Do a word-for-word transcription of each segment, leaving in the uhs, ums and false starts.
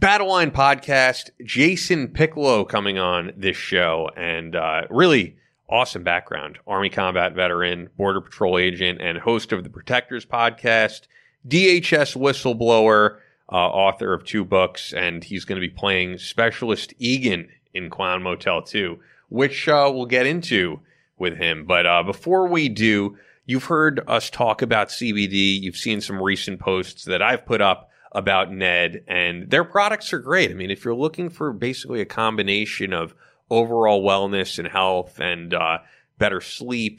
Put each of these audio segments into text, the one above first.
Battleline Podcast, Jason Piccolo coming on this show, and uh, really awesome background. Army combat veteran, Border Patrol agent, and host of the Protectors Podcast, D H S whistleblower, uh, author of two books, and he's going to be playing Specialist Egan in Clown Motel two, which uh, we'll get into with him. But uh, before we do, you've heard us talk about C B D. You've seen some recent posts that I've put up about Ned, and their products are great. I mean, if you're looking for basically a combination of overall wellness and health and uh, better sleep,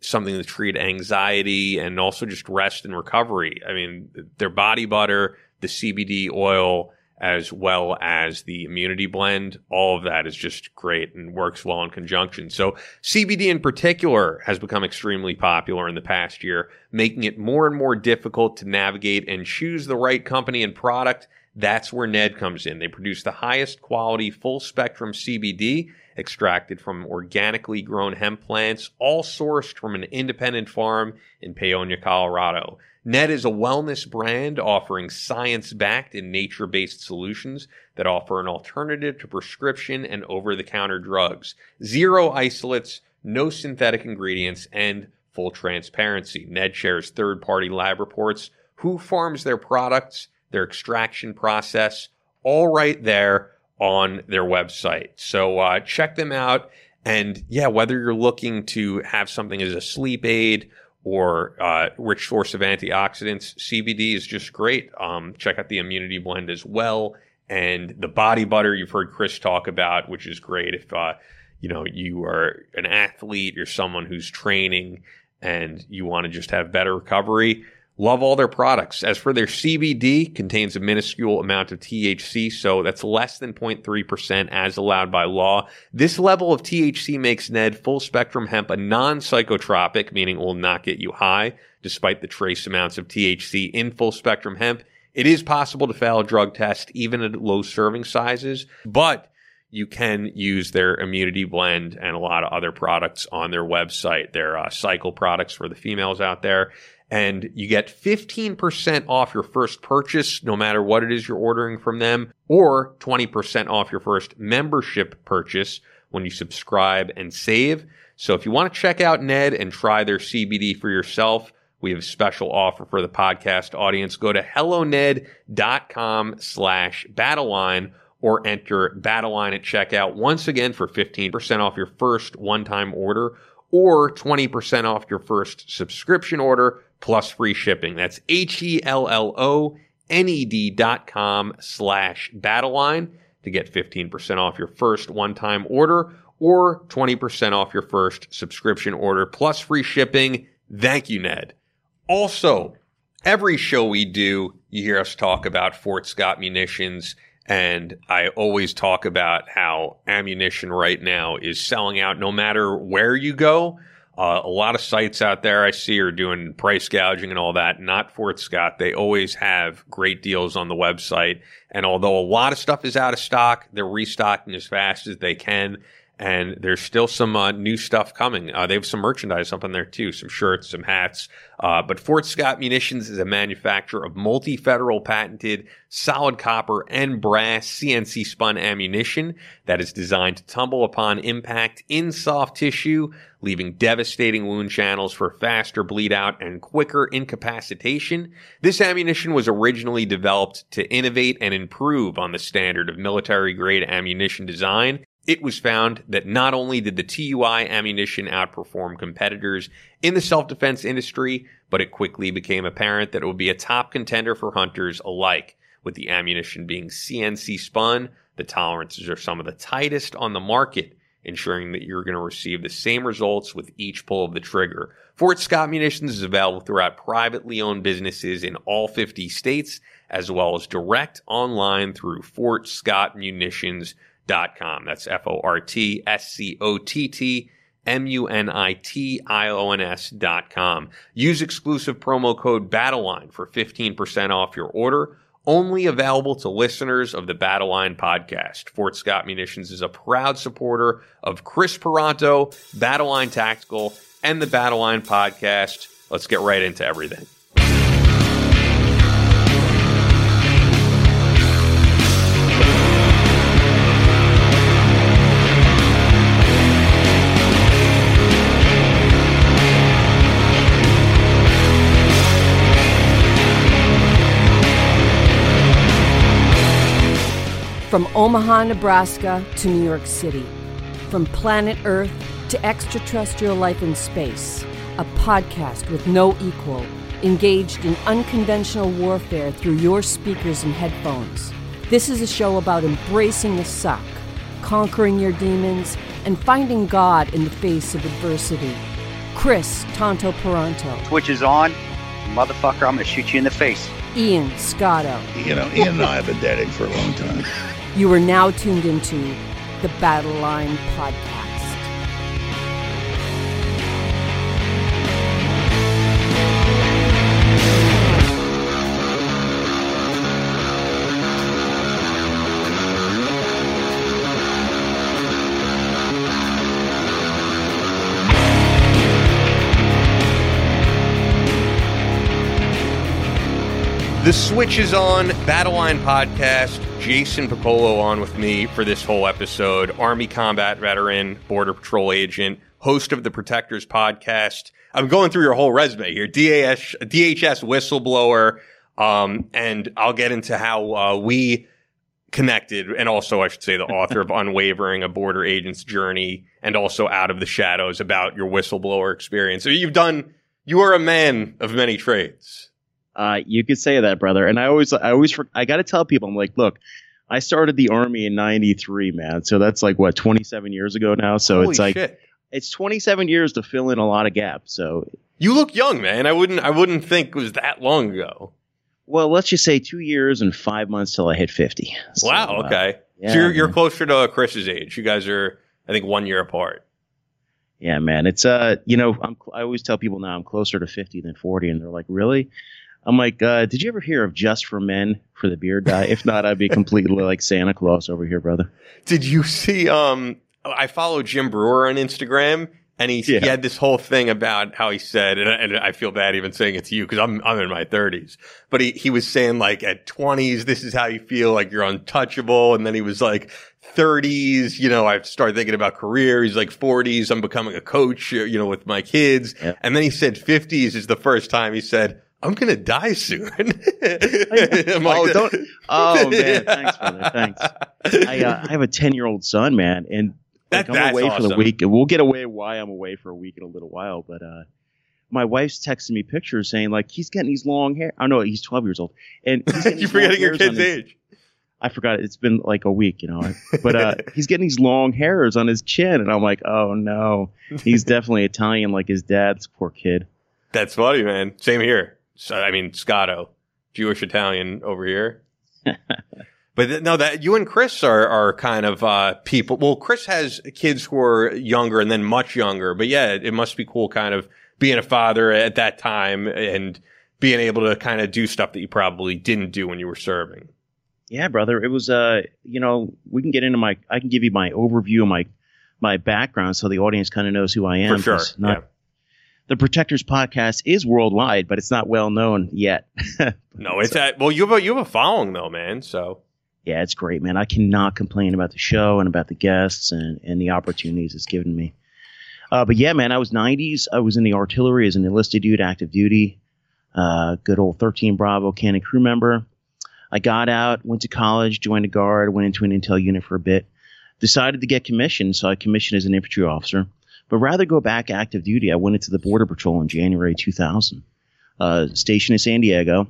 something to treat anxiety, and also just rest and recovery, I mean, their body butter, the C B D oil, as well as the immunity blend, all of that is just great and works well in conjunction. So C B D in particular has become extremely popular in the past year, making it more and more difficult to navigate and choose the right company and product. That's where Ned comes in. They produce the highest quality full spectrum C B D extracted from organically grown hemp plants, all sourced from an independent farm in Paonia, Colorado. Ned is a wellness brand offering science-backed and nature-based solutions that offer an alternative to prescription and over-the-counter drugs. Zero isolates, no synthetic ingredients, and full transparency. Ned shares third-party lab reports, who farms their products, their extraction process, all right there on their website. So uh, check them out. And yeah, whether you're looking to have something as a sleep aid or uh, rich source of antioxidants, C B D is just great. Um, check out the immunity blend as well. And the body butter you've heard Chris talk about, which is great if uh, you know, you are an athlete, you're someone who's training and you want to just have better recovery. Love all their products. As for their C B D, contains a minuscule amount of T H C, so that's less than zero point three percent as allowed by law. This level of T H C makes Ned Full Spectrum Hemp a non-psychotropic, meaning it will not get you high. Despite the trace amounts of T H C in Full Spectrum Hemp, it is possible to fail a drug test even at low serving sizes, but you can use their immunity blend and a lot of other products on their website, their uh, cycle products for the females out there. And you get fifteen percent off your first purchase, no matter what it is you're ordering from them, or twenty percent off your first membership purchase when you subscribe and save. So if you want to check out Ned and try their C B D for yourself, we have a special offer for the podcast audience. Go to helloned.com slash battleline or enter battleline at checkout once again for fifteen percent off your first one-time order or twenty percent off your first subscription order, plus free shipping. That's H-E-L-L-O-N-E-D dot com slash battleline to get fifteen percent off your first one-time order or twenty percent off your first subscription order, plus free shipping. Thank you, Ned. Also, every show we do, you hear us talk about Fort Scott Munitions, and I always talk about how ammunition right now is selling out no matter where you go. Uh, a lot of sites out there I see are doing price gouging and all that. Not Fort Scott. They always have great deals on the website. And although a lot of stuff is out of stock, they're restocking as fast as they can. And there's still some uh, new stuff coming. Uh, they have some merchandise up in there too, some shirts, some hats. Uh, but Fort Scott Munitions is a manufacturer of multi-federal patented solid copper and brass C N C spun ammunition that is designed to tumble upon impact in soft tissue, leaving devastating wound channels for faster bleed out and quicker incapacitation. This ammunition was originally developed to innovate and improve on the standard of military-grade ammunition design. It was found that not only did the T U I ammunition outperform competitors in the self-defense industry, but it quickly became apparent that it would be a top contender for hunters alike. With the ammunition being C N C spun, the tolerances are some of the tightest on the market, ensuring that you're going to receive the same results with each pull of the trigger. Fort Scott Munitions is available throughout privately owned businesses in all fifty states, as well as direct online through Fort Scott Munitions. .com. That's F O R T S C O T T M U N I T I O N S dot com. Use exclusive promo code BATTLELINE for fifteen percent off your order. Only available to listeners of the Battleline Podcast. Fort Scott Munitions is a proud supporter of Chris Peranto, Battleline Tactical, and the Battleline Podcast. Let's get right into everything. From Omaha, Nebraska to New York City. From planet Earth to extraterrestrial life in space. A podcast with no equal, engaged in unconventional warfare through your speakers and headphones. This is a show about embracing the suck, conquering your demons, and finding God in the face of adversity. Chris, Tonto Peranto. Twitch is on. Motherfucker, I'm going to shoot you in the face. Ian Scotto. You know, Ian and I have been dating for a long time. You are now tuned into the Battleline Podcast. The switch is on. Battleline Podcast. Jason Piccolo on with me for this whole episode. Army combat veteran, Border Patrol agent, host of the Protectors Podcast. I'm going through your whole resume here. D H S whistleblower, um, and I'll get into how uh, we connected, and also I should say the author of Unwavering: A Border Agent's Journey, and also Out of the Shadows, about your whistleblower experience. So you've done. You are a man of many trades. Uh, you could say that, brother. And I always, I always, I got to tell people, I'm like, look, I started the Army in ninety-three, man. So that's like, what, twenty-seven years ago now. So Holy it's like, shit. It's twenty-seven years to fill in a lot of gaps. So you look young, man. I wouldn't, I wouldn't think it was that long ago. Well, let's just say two years and five months till I hit fifty. So, wow. Okay. Uh, yeah, so you're, you're closer to Chris's age. You guys are, I think, one year apart. Yeah, man. It's, uh, you know, I'm, I always tell people now I'm closer to fifty than forty. And they're like, really? I'm like, uh, did you ever hear of Just for Men for the Beard Dye? If not, I'd be completely like Santa Claus over here, brother. Did you see? Um, I follow Jim Brewer on Instagram, and he, yeah. he had this whole thing about how he said, and I, and I feel bad even saying it to you because I'm I'm in my thirties, but he he was saying like at twenties, this is how you feel, like you're untouchable, and then he was like thirties, you know, I've started thinking about career. He's like forties, I'm becoming a coach, you know, with my kids, yeah. And then he said fifties is the first time he said, I'm going to die soon. I'm oh, like don't, oh, man. Thanks, brother. Thanks. I, uh, I have a ten-year-old son, man. And like, that, I'm away awesome. for the week. And we'll get away why I'm away for a week in a little while. But uh, my wife's texting me pictures saying, like, he's getting these long hair. I oh, know he's twelve years old. And he's You're forgetting your kid's his, age. I forgot. It's been like a week, you know. But uh, he's getting these long hairs on his chin. And I'm like, oh, no. He's definitely Italian like his dad's poor kid. That's funny, man. Same here. So, I mean, Scotto, Jewish Italian over here. But th- no, that you and Chris are are kind of uh, people. Well, Chris has kids who are younger and then much younger. But yeah, it, it must be cool kind of being a father at that time and being able to kind of do stuff that you probably didn't do when you were serving. Yeah, brother. It was, uh, you know, we can get into my I can give you my overview of my my background so the audience kind of knows who I am. For sure. Not- yeah. The Protectors Podcast is worldwide, but it's not well known yet. No, it's so, at, well, you have a, you have a following though, man. So yeah, it's great, man. I cannot complain about the show and about the guests and, and the opportunities it's given me. Uh, but yeah, man, I was nineties. I was in the artillery as an enlisted dude, active duty, uh, good old thirteen Bravo cannon crew member. I got out, went to college, joined a guard, went into an intel unit for a bit, decided to get commissioned. So I commissioned as an infantry officer. But rather go back active duty, I went into the Border Patrol in January two thousand, uh, stationed in San Diego,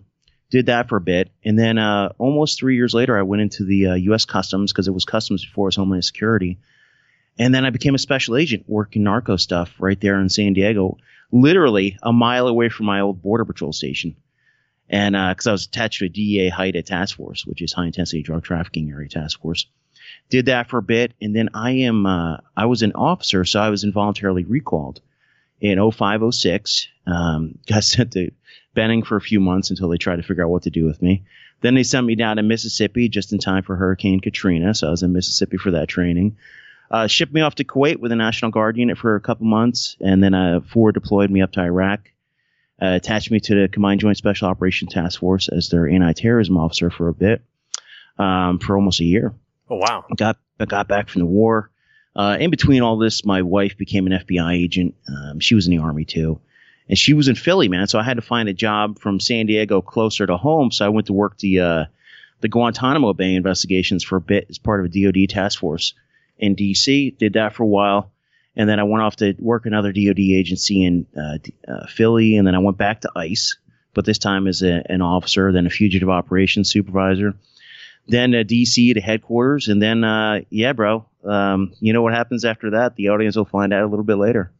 did that for a bit. And then uh, almost three years later, I went into the uh, U S Customs because it was Customs before it was Homeland Security. And then I became a special agent working narco stuff right there in San Diego, literally a mile away from my old Border Patrol station. And because uh, I was attached to a D E A HIDTA task force, which is high intensity drug trafficking area task force. Did that for a bit, and then I am uh, I was an officer, so I was involuntarily recalled in oh five oh six. Um, got sent to Benning for a few months until they tried to figure out what to do with me. Then they sent me down to Mississippi just in time for Hurricane Katrina, so I was in Mississippi for that training. Uh, shipped me off to Kuwait with a National Guard unit for a couple months, and then uh, forward deployed me up to Iraq. Uh, attached me to the Combined Joint Special Operations Task Force as their anti-terrorism officer for a bit, um, for almost a year. Oh, wow. I got, I got back from the war. Uh, in between all this, my wife became an F B I agent. Um, she was in the Army, too. And she was in Philly, man. So I had to find a job from San Diego closer to home. So I went to work the uh, the Guantanamo Bay investigations for a bit as part of a D O D task force in D C, did that for a while. And then I went off to work another D O D agency in uh, uh, Philly, and then I went back to ICE, but this time as a, an officer, then a fugitive operations supervisor, then a D C to headquarters, and then, uh, yeah, bro, um, you know what happens after that? The audience will find out a little bit later.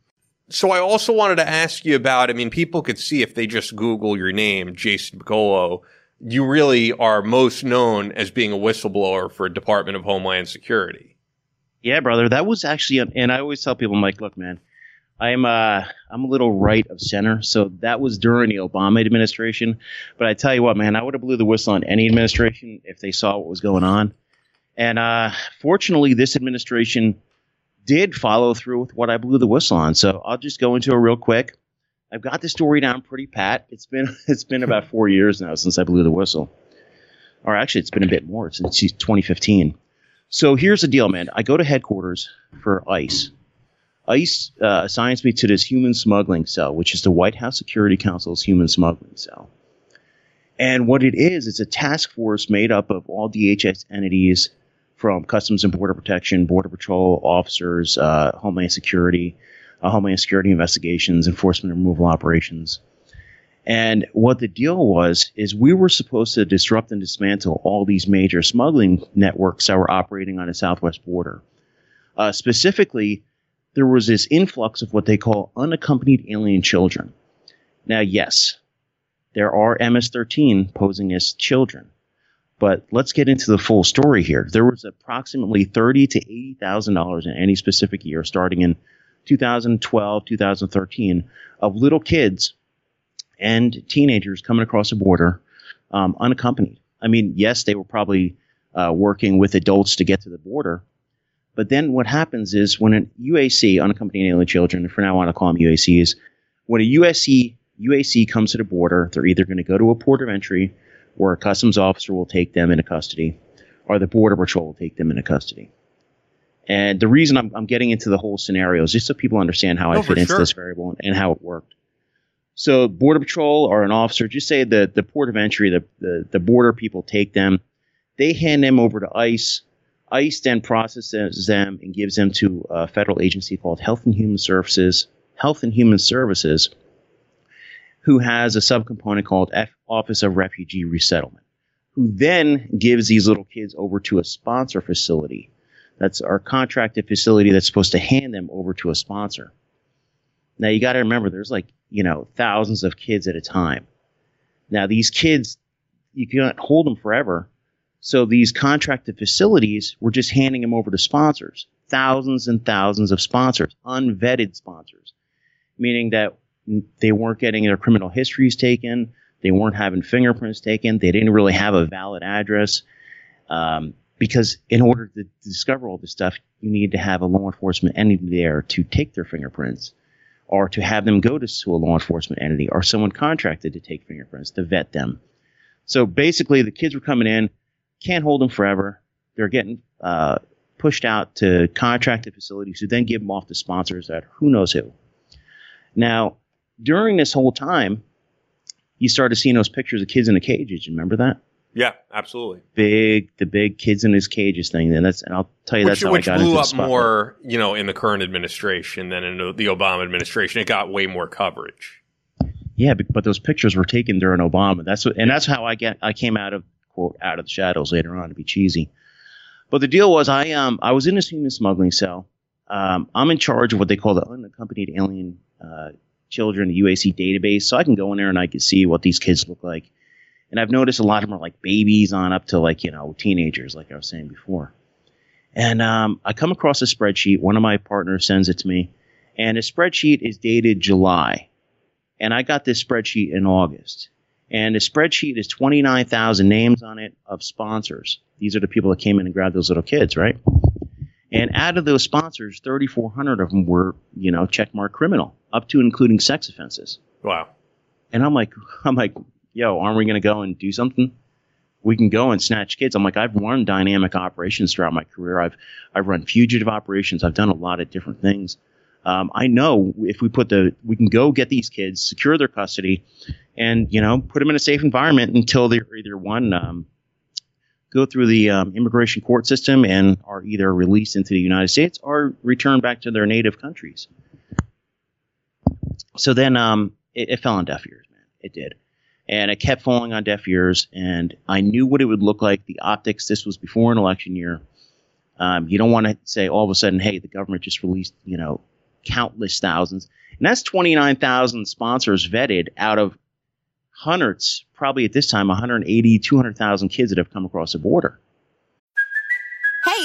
So I also wanted to ask you about, I mean, people could see if they just Google your name, Jason Piccolo, you really are most known as being a whistleblower for Department of Homeland Security. Yeah, brother, that was actually, and I always tell people, I'm like, look, man, I'm uh, I'm a little right of center, so that was during the Obama administration. But I tell you what, man, I would have blew the whistle on any administration if they saw what was going on. And uh, fortunately, this administration did follow through with what I blew the whistle on. So I'll just go into it real quick. I've got the story down pretty pat. It's been it's been about four years now since I blew the whistle, or actually, it's been a bit more since twenty fifteen. So here's the deal, man. I go to headquarters for ICE. ICE uh, assigns me to this human smuggling cell, which is the White House Security Council's human smuggling cell. And what it is, it's a task force made up of all D H S entities from Customs and Border Protection, Border Patrol officers, uh, Homeland Security, uh, Homeland Security investigations, enforcement and removal operations. And what the deal was is we were supposed to disrupt and dismantle all these major smuggling networks that were operating on the southwest border. Uh, specifically, there was this influx of what they call unaccompanied alien children. Now, yes, there are M S thirteen posing as children, but let's get into the full story here. There was approximately thirty thousand to eighty thousand dollars in any specific year, starting in two thousand twelve, two thousand thirteen, of little kids and teenagers coming across the border um, unaccompanied. I mean, yes, they were probably uh, working with adults to get to the border. But then what happens is when an U A C, unaccompanied alien children, for now I want to call them U A Cs, when a U A C, U A C comes to the border, they're either going to go to a port of entry where a customs officer will take them into custody or the Border Patrol will take them into custody. And the reason I'm, I'm getting into the whole scenario is just so people understand how oh, I fit into sure. this variable and, and how it worked. So Border Patrol or an officer, just say the, the port of entry, the, the, the border people take them. They hand them over to ICE. ICE then processes them and gives them to a federal agency called Health and Human Services, Health and Human Services, who has a subcomponent called F- Office of Refugee Resettlement, who then gives these little kids over to a sponsor facility. That's our contracted facility that's supposed to hand them over to a sponsor. Now, you got to remember, there's like, you know, thousands of kids at a time. Now, these kids, you can't hold them forever. So these contracted facilities were just handing them over to sponsors, thousands and thousands of sponsors, unvetted sponsors, meaning that they weren't getting their criminal histories taken. They weren't having fingerprints taken. They didn't really have a valid address um, because in order to discover all this stuff, you need to have a law enforcement entity there to take their fingerprints, or to have them go to, to a law enforcement entity, or someone contracted to take fingerprints, to vet them. So basically, the kids were coming in, can't hold them forever. They're getting uh, pushed out to contracted facilities who then give them off to sponsors at who knows who. Now, during this whole time, you started seeing those pictures of kids in the cages. You remember that? Yeah, absolutely. Big, the big kids in his cages thing. And that's, and I'll tell you, which, that's how I got into the spotlight. Which blew up more, you know, in the current administration than in the Obama administration. It got way more coverage. Yeah, but those pictures were taken during Obama. That's what, and that's how I get. I came out of quote out of the shadows later on, to be cheesy. But the deal was, I um I was in this human smuggling cell. Um, I'm in charge of what they call the unaccompanied alien uh, children, the U A C database. So I can go in there and I can see what these kids look like. And I've noticed a lot of them are like babies on up to like, you know, teenagers, like I was saying before. And um, I come across a spreadsheet. One of my partners sends it to me. And the spreadsheet is dated July. And I got this spreadsheet in August. And the spreadsheet is twenty-nine thousand names on it of sponsors. These are the people that came in and grabbed those little kids, right? And out of those sponsors, thirty-four hundred of them were, you know, checkmark criminal, up to including sex offenses. Wow. And I'm like, I'm like, yo, aren't we going to go and do something? We can go and snatch kids. I'm like, I've run dynamic operations throughout my career. I've I've run fugitive operations. I've done a lot of different things. Um, I know if we put the, we can go get these kids, secure their custody, and, you know, put them in a safe environment until they're either one, um, go through the um, immigration court system and are either released into the United States or returned back to their native countries. So then um, it, it fell on deaf ears, man. It did. And it kept falling on deaf ears, and I knew what it would look like, the optics. This was before an election year. Um, you don't want to say all of a sudden, hey, the government just released, you know, countless thousands. And that's twenty-nine thousand sponsors vetted out of hundreds, probably at this time, one hundred eighty, two hundred thousand kids that have come across the border. Hey,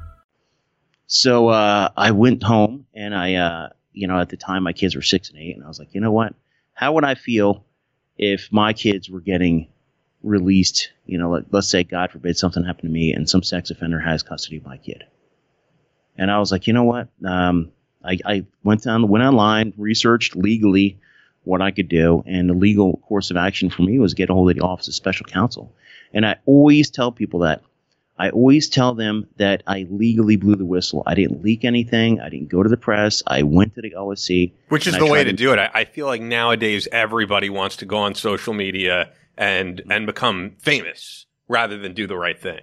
So uh, I went home, and I, uh, you know, at the time my kids were six and eight, and I was like, you know what? How would I feel if my kids were getting released? You know, let, let's say, God forbid, something happened to me, and some sex offender has custody of my kid. And I was like, you know what? Um, I, I went down, went online, researched legally what I could do, and the legal course of action for me was get a hold of the Office of Special Counsel. And I always tell people that. I always tell them that I legally blew the whistle. I didn't leak anything. I didn't go to the press. I went to the O S C. Which is the way to do it. I, I feel like nowadays everybody wants to go on social media and and become famous rather than do the right thing.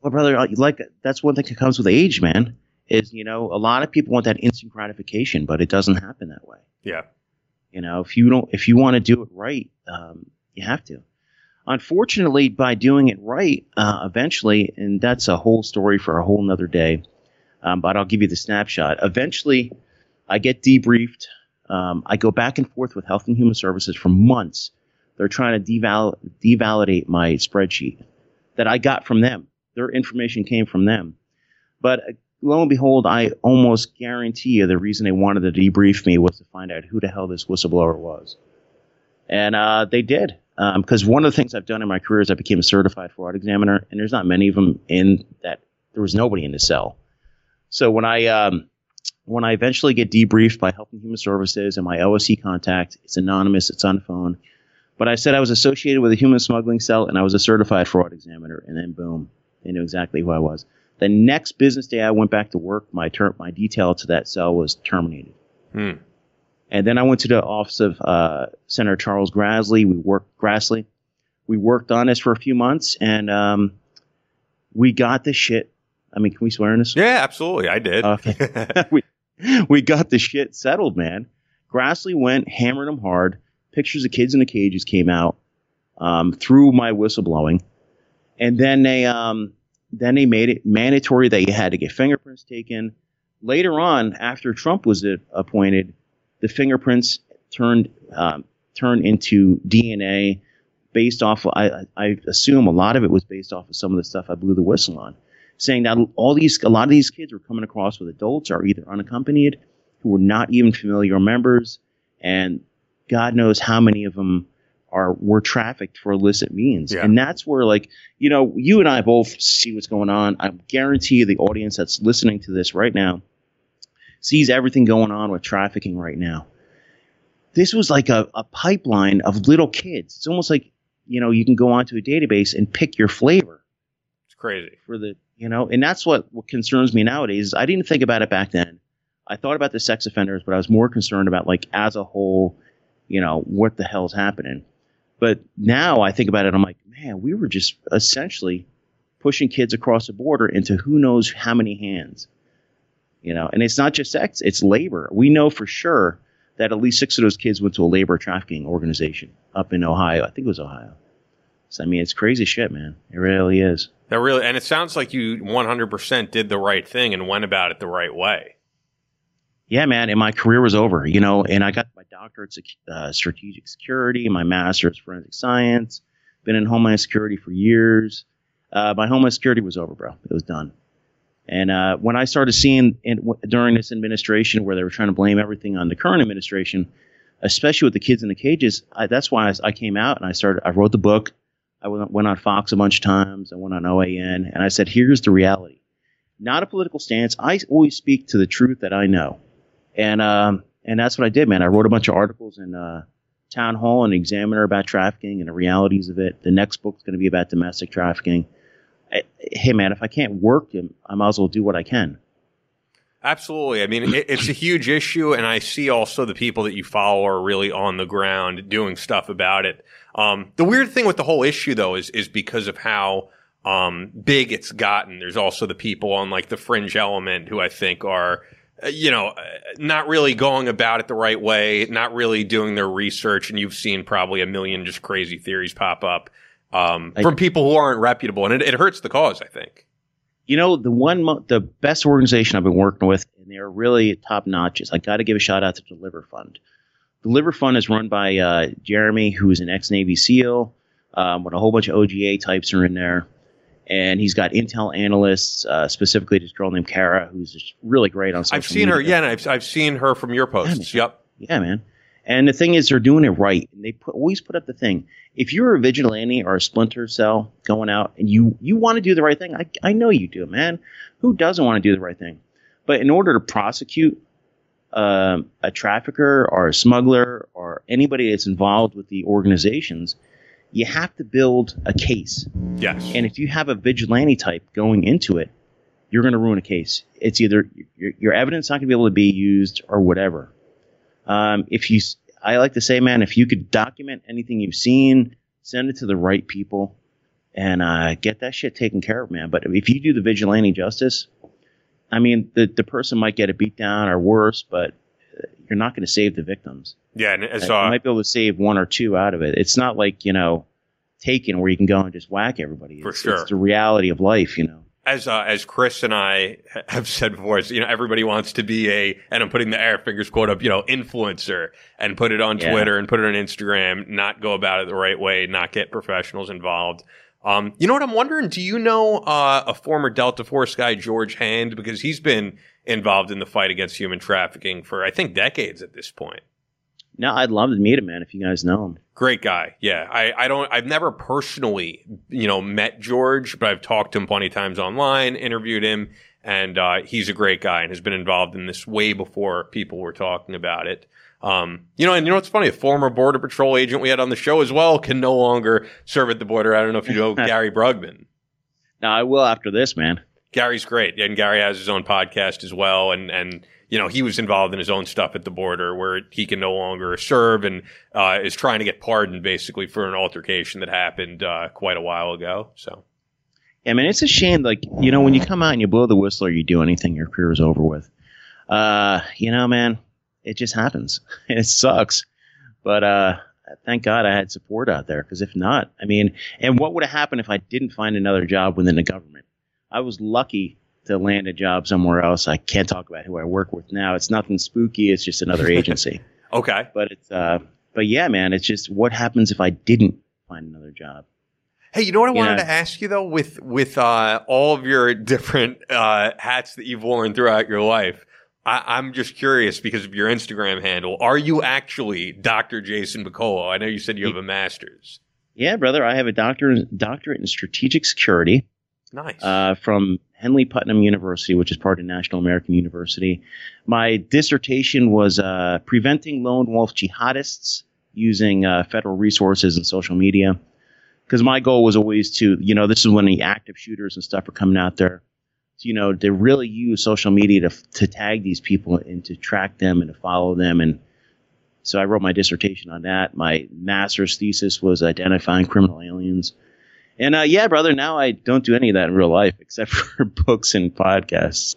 Well, brother, like that's one thing that comes with age, man, is, you know, a lot of people want that instant gratification, but it doesn't happen that way. Yeah. You know, if you don't, if you want to do it right, um, you have to. Unfortunately, by doing it right, uh, eventually, and that's a whole story for a whole nother day, um, but I'll give you the snapshot. Eventually, I get debriefed. Um, I go back and forth with Health and Human Services for months. They're trying to deval- devalidate my spreadsheet that I got from them. Their information came from them. But uh, lo and behold, I almost guarantee you the reason they wanted to debrief me was to find out who the hell this whistleblower was. And uh, they did. Because um, one of the things I've done in my career is I became a certified fraud examiner, and there's not many of them in that. There was nobody in the cell. So when I um, when I eventually get debriefed by Health and Human Services and my O S C contact, it's anonymous, it's on phone. But I said I was associated with a human smuggling cell, and I was a certified fraud examiner, and then boom, they knew exactly who I was. The next business day I went back to work, my ter- my detail to that cell was terminated. Hmm. And then I went to the office of uh, Senator Charles Grassley. We worked Grassley. We worked on this for a few months, and um, we got the shit. I mean, can we swear in this? Yeah, absolutely. I did. Okay. we, we got the shit settled, man. Grassley went, hammered them hard. Pictures of kids in the cages came out um, through my whistleblowing, and then they um, then they made it mandatory that you had to get fingerprints taken. Later on, after Trump was appointed, the fingerprints turned um, turned into D N A based off – I I assume a lot of it was based off of some of the stuff I blew the whistle on, saying that all these – a lot of these kids were coming across with adults are either unaccompanied, who were not even familiar members, and God knows how many of them are were trafficked for illicit means. Yeah. And that's where, like, you know, you and I both see what's going on. I guarantee you the audience that's listening to this right now sees everything going on with trafficking right now. This was like a, a pipeline of little kids. It's almost like, you know, you can go onto a database and pick your flavor. It's crazy. For the, you know, and that's what, what concerns me nowadays is I didn't think about it back then. I thought about the sex offenders, but I was more concerned about, like, as a whole, you know, what the hell's happening. But now I think about it, I'm like, man, we were just essentially pushing kids across the border into who knows how many hands. You know, and it's not just sex, it's labor. We know for sure that at least six of those kids went to a labor trafficking organization up in Ohio. I think it was Ohio. So, I mean, it's crazy shit, man. It really is. That really, and it sounds like you one hundred percent did the right thing and went about it the right way. Yeah, man. And my career was over, you know, and I got my doctorate in uh, strategic security, my master's forensic science, been in Homeland Security for years. Uh, my Homeland Security was over, bro. It was done. And uh, when I started seeing in, w- during this administration where they were trying to blame everything on the current administration, especially with the kids in the cages, I, that's why I, I came out and I started. I wrote the book. I went, went on Fox a bunch of times. I went on O A N. And I said, here's the reality. not a political stance. I always speak to the truth that I know. And um, and that's what I did, man. I wrote a bunch of articles in uh, Town Hall and Examiner about trafficking and the realities of it. The next book's going to be about domestic trafficking. I, hey, man, if I can't work, I might as well do what I can. Absolutely. I mean, it, it's a huge issue, and I see also the people that you follow are really on the ground doing stuff about it. Um, the weird thing with the whole issue, though, is is because of how um, big it's gotten. There's also the people on, like, the fringe element who I think are, you know, not really going about it the right way, not really doing their research, and you've seen probably a million just crazy theories pop up um, from people who aren't reputable, and it, it hurts the cause, I think. You know, the one, the best organization I've been working with, and they're really top notches. I got to give a shout out to Deliver Fund. Deliver Fund is run by uh, Jeremy, who is an ex-Navy SEAL, um, when a whole bunch of O G A types are in there. And he's got intel analysts, uh, specifically this girl named Kara, who's just really great on social media. I've seen her, yeah, and I've, I've seen her from your posts, yeah, yep. Yeah, man. And the thing is, they're doing it right. And they put, always put up the thing. If you're a vigilante or a splinter cell going out and you, you want to do the right thing, I, I know you do, man. Who doesn't want to do the right thing? But in order to prosecute um, a trafficker or a smuggler or anybody that's involved with the organizations, you have to build a case. Yes. And if you have a vigilante type going into it, you're going to ruin a case. It's either your, your evidence not going to be able to be used or whatever. Um, if you, I like to say, man, if you could document anything you've seen, send it to the right people and uh, get that shit taken care of, man. But if you do the vigilante justice, I mean, the, the person might get a beat down or worse, but you're not going to save the victims. Yeah. And so, uh, you might be able to save one or two out of it. It's not like, you know, Taken, where you can go and just whack everybody. It's, for sure. It's the reality of life, you know. As uh, as Chris and I have said before, is, you know, everybody wants to be a, and I'm putting the air fingers quote up, you know, influencer, and put it on yeah. Twitter and put it on Instagram, not go about it the right way, not get professionals involved. Um, you know what I'm wondering? Do you know uh, a former Delta Force guy, George Hand? Because he's been involved in the fight against human trafficking for, I think, decades at this point. No, I'd love to meet him, man, if you guys know him. Great guy. Yeah. I, I don't, I've never personally, you know, met George, but I've talked to him plenty of times online, interviewed him, and uh, he's a great guy and has been involved in this way before people were talking about it. Um, you know, and you know what's funny? A former Border Patrol agent we had on the show as well can no longer serve at the border. I don't know if you know Gary Brugman. No, I will after this, man. Gary's great. And Gary has his own podcast as well. And, and, you know, he was involved in his own stuff at the border where he can no longer serve and uh, is trying to get pardoned, basically, for an altercation that happened uh, quite a while ago. So, yeah, I mean, it's a shame. Like, you know, when you come out and you blow the whistle or you do anything, your career is over with. Uh, you know, man, it just happens. And it sucks. But uh, thank God I had support out there, because if not, I mean, and what would have happened if I didn't find another job within the government? I was lucky to land a job somewhere else. I can't talk about who I work with now. It's nothing spooky. It's just another agency. Okay. But it's, uh, but yeah, man, it's just what happens if I didn't find another job? Hey, you know what I you wanted know? to ask you though, with, with, uh, all of your different, uh, hats that you've worn throughout your life. I, I'm just curious because of your Instagram handle. Are you actually Doctor Jason Piccolo? I know you said you have a master's. Yeah, brother. I have a doctor, doctorate in strategic security. Nice. Uh, from Henley Putnam University, which is part of National American University. My dissertation was uh, preventing lone wolf jihadists using uh, federal resources and social media. Because my goal was always to, you know, this is when the active shooters and stuff are coming out there. So, you know, to really use social media to to tag these people and to track them and to follow them. And so I wrote my dissertation on that. My master's thesis was identifying criminal aliens. And, uh, yeah, brother, now I don't do any of that in real life except for books and podcasts.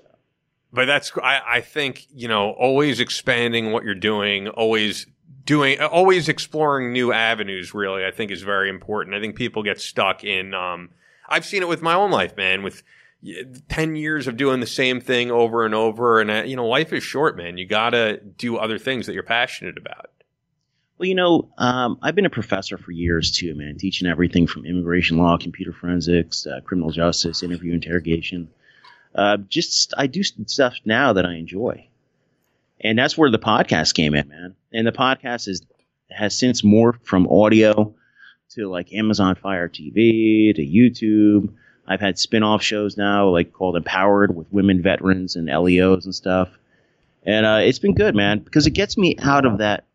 But that's – I think, you know, always expanding what you're doing, always doing – always exploring new avenues, really, I think is very important. I think people get stuck in um, – I've seen it with my own life, man, with ten years of doing the same thing over and over. And, uh, you know, life is short, man. You got to do other things that you're passionate about. Well, you know, um, I've been a professor for years, too, man, teaching everything from immigration law, computer forensics, uh, criminal justice, interview interrogation. Uh, just I do stuff now that I enjoy. And that's where the podcast came in, man. And the podcast is has since morphed from audio to like Amazon Fire T V to YouTube I've had spin-off shows now, like called Empowered, with women veterans and L E Os and stuff. And uh, it's been good, man, because it gets me out of that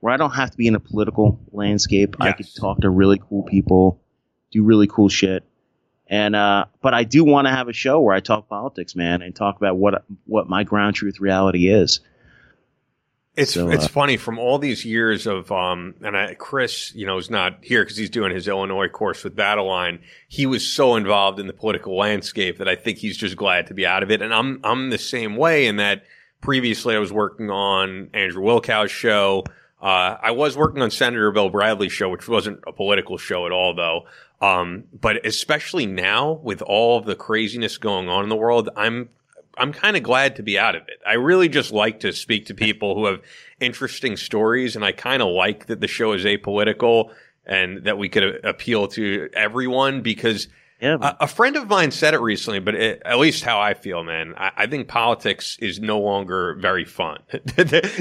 where I don't have to be in a political landscape. Yes. I could talk to really cool people, do really cool shit. And uh, but I do want to have a show where I talk politics, man, and talk about what what my ground truth reality is. It's so, it's uh, funny from all these years of um and I, Chris, you know, is not here because he's doing his Illinois course with Battleline. He was so involved in the political landscape that I think he's just glad to be out of it. And I'm I'm the same way in that previously I was working on Andrew Wilkow's show. Uh, I was working on Senator Bill Bradley's show, which wasn't a political show at all, though. Um, but especially now with all of the craziness going on in the world, I'm, I'm kind of glad to be out of it. I really just like to speak to people who have interesting stories. And I kind of like that the show is apolitical and that we could a- appeal to everyone because yeah. a-, a friend of mine said it recently, but it, at least how I feel, man, I, I think politics is no longer very fun.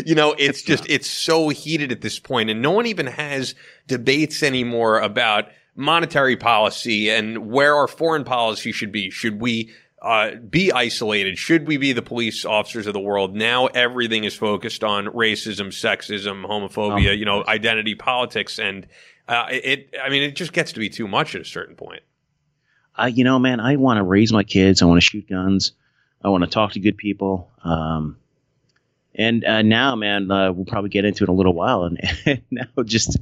You know, it's, it's just, not. It's so heated at this point and no one even has debates anymore about monetary policy and where our foreign policy should be. Should we uh be isolated? Should we be the police officers of the world? Now everything is focused on racism, sexism, homophobia, oh, you know, identity politics. And uh it, I mean, it just gets to be too much at a certain point. Uh, you know, man, I want to raise my kids. I want to shoot guns. I want to talk to good people. Um And uh, now, man, uh, we'll probably get into it in a little while. And, and now just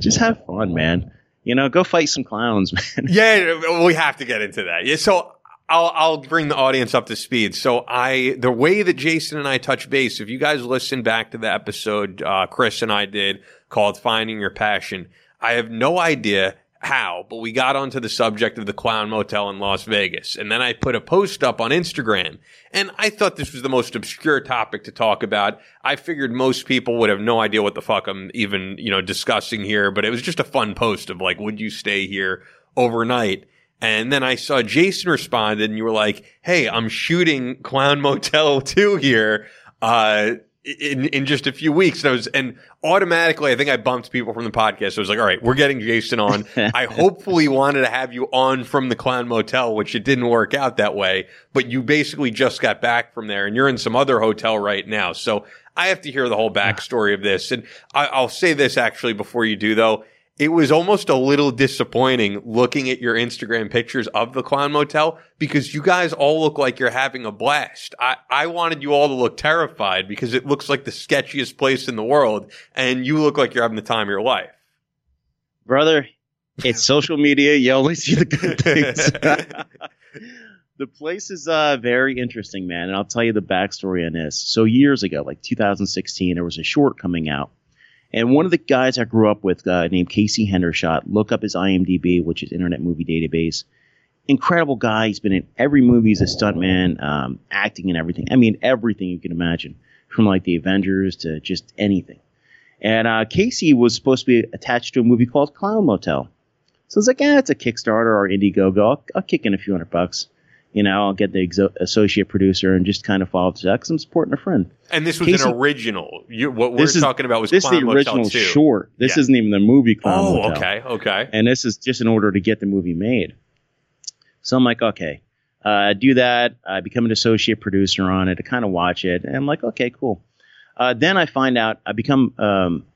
just have fun, man. You know, go fight some clowns, man. Yeah, we have to get into that. Yeah, so I'll I'll bring the audience up to speed. So I, the way that Jason and I touch base, if you guys listen back to the episode uh, Chris and I did called Finding Your Passion, I have no idea how, but we got onto the subject of the Clown Motel in Las Vegas. And then I put a post up on Instagram. And I thought this was the most obscure topic to talk about. I figured most people would have no idea what the fuck I'm even, you know, discussing here. But it was just a fun post of like, would you stay here overnight? And then I saw Jason responded and you were like, hey, I'm shooting Clown Motel two here. Uh, In, in just a few weeks. And I was, and automatically, I think I bumped people from the podcast. So I was like, all right, we're getting Jason on. I hopefully wanted to have you on from the Clown Motel, which it didn't work out that way, but you basically just got back from there and you're in some other hotel right now. So I have to hear the whole backstory of this. And I, I'll say this actually before you do though. It was almost a little disappointing looking at your Instagram pictures of the Clown Motel because you guys all look like you're having a blast. I, I wanted you all to look terrified because it looks like the sketchiest place in the world, and you look like you're having the time of your life. Brother, it's social media. You only see the good things. The place is uh, very interesting, man, and I'll tell you the backstory on this. So years ago, like two thousand sixteen, there was a short coming out. And one of the guys I grew up with uh, named Casey Hendershot, look up his I M D B, which is Internet Movie Database. Incredible guy. He's been in every movie as a stuntman, um, acting and everything. I mean, everything you can imagine, from like the Avengers to just anything. And uh, Casey was supposed to be attached to a movie called Clown Motel. So I was like, yeah, it's a Kickstarter or Indiegogo. I'll, I'll kick in a few hundred bucks. You know, I'll get the exo- associate producer and just kind of follow up to that because I'm supporting a friend. And this was Casey, an original. You, what we're is, talking about was Clown Motel two. This is the original short. This yeah. isn't even the movie Clown oh, Motel. Oh, okay, okay. And this is just in order to get the movie made. So I'm like, okay, uh, do that. I become an associate producer on it. I kind of watch it. And I'm like, okay, cool. Uh, then I find out I become um,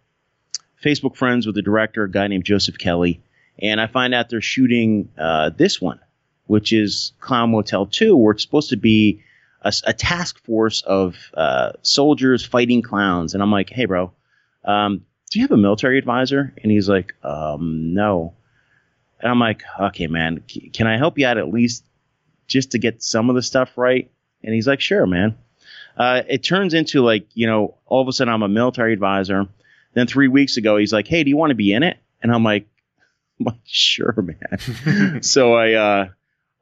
Facebook friends with the director, a guy named Joseph Kelly. And I find out they're shooting uh, this one, which is Clown Motel two, where it's supposed to be a, a task force of uh, soldiers fighting clowns. And I'm like, hey, bro, um, do you have a military advisor? And he's like, um, no. And I'm like, okay, man, c- can I help you out at least just to get some of the stuff right? And he's like, sure, man. Uh, it turns into like, you know, all of a sudden I'm a military advisor. Then three weeks ago, he's like, hey, do you want to be in it? And I'm like, I'm like sure, man. So I... Uh,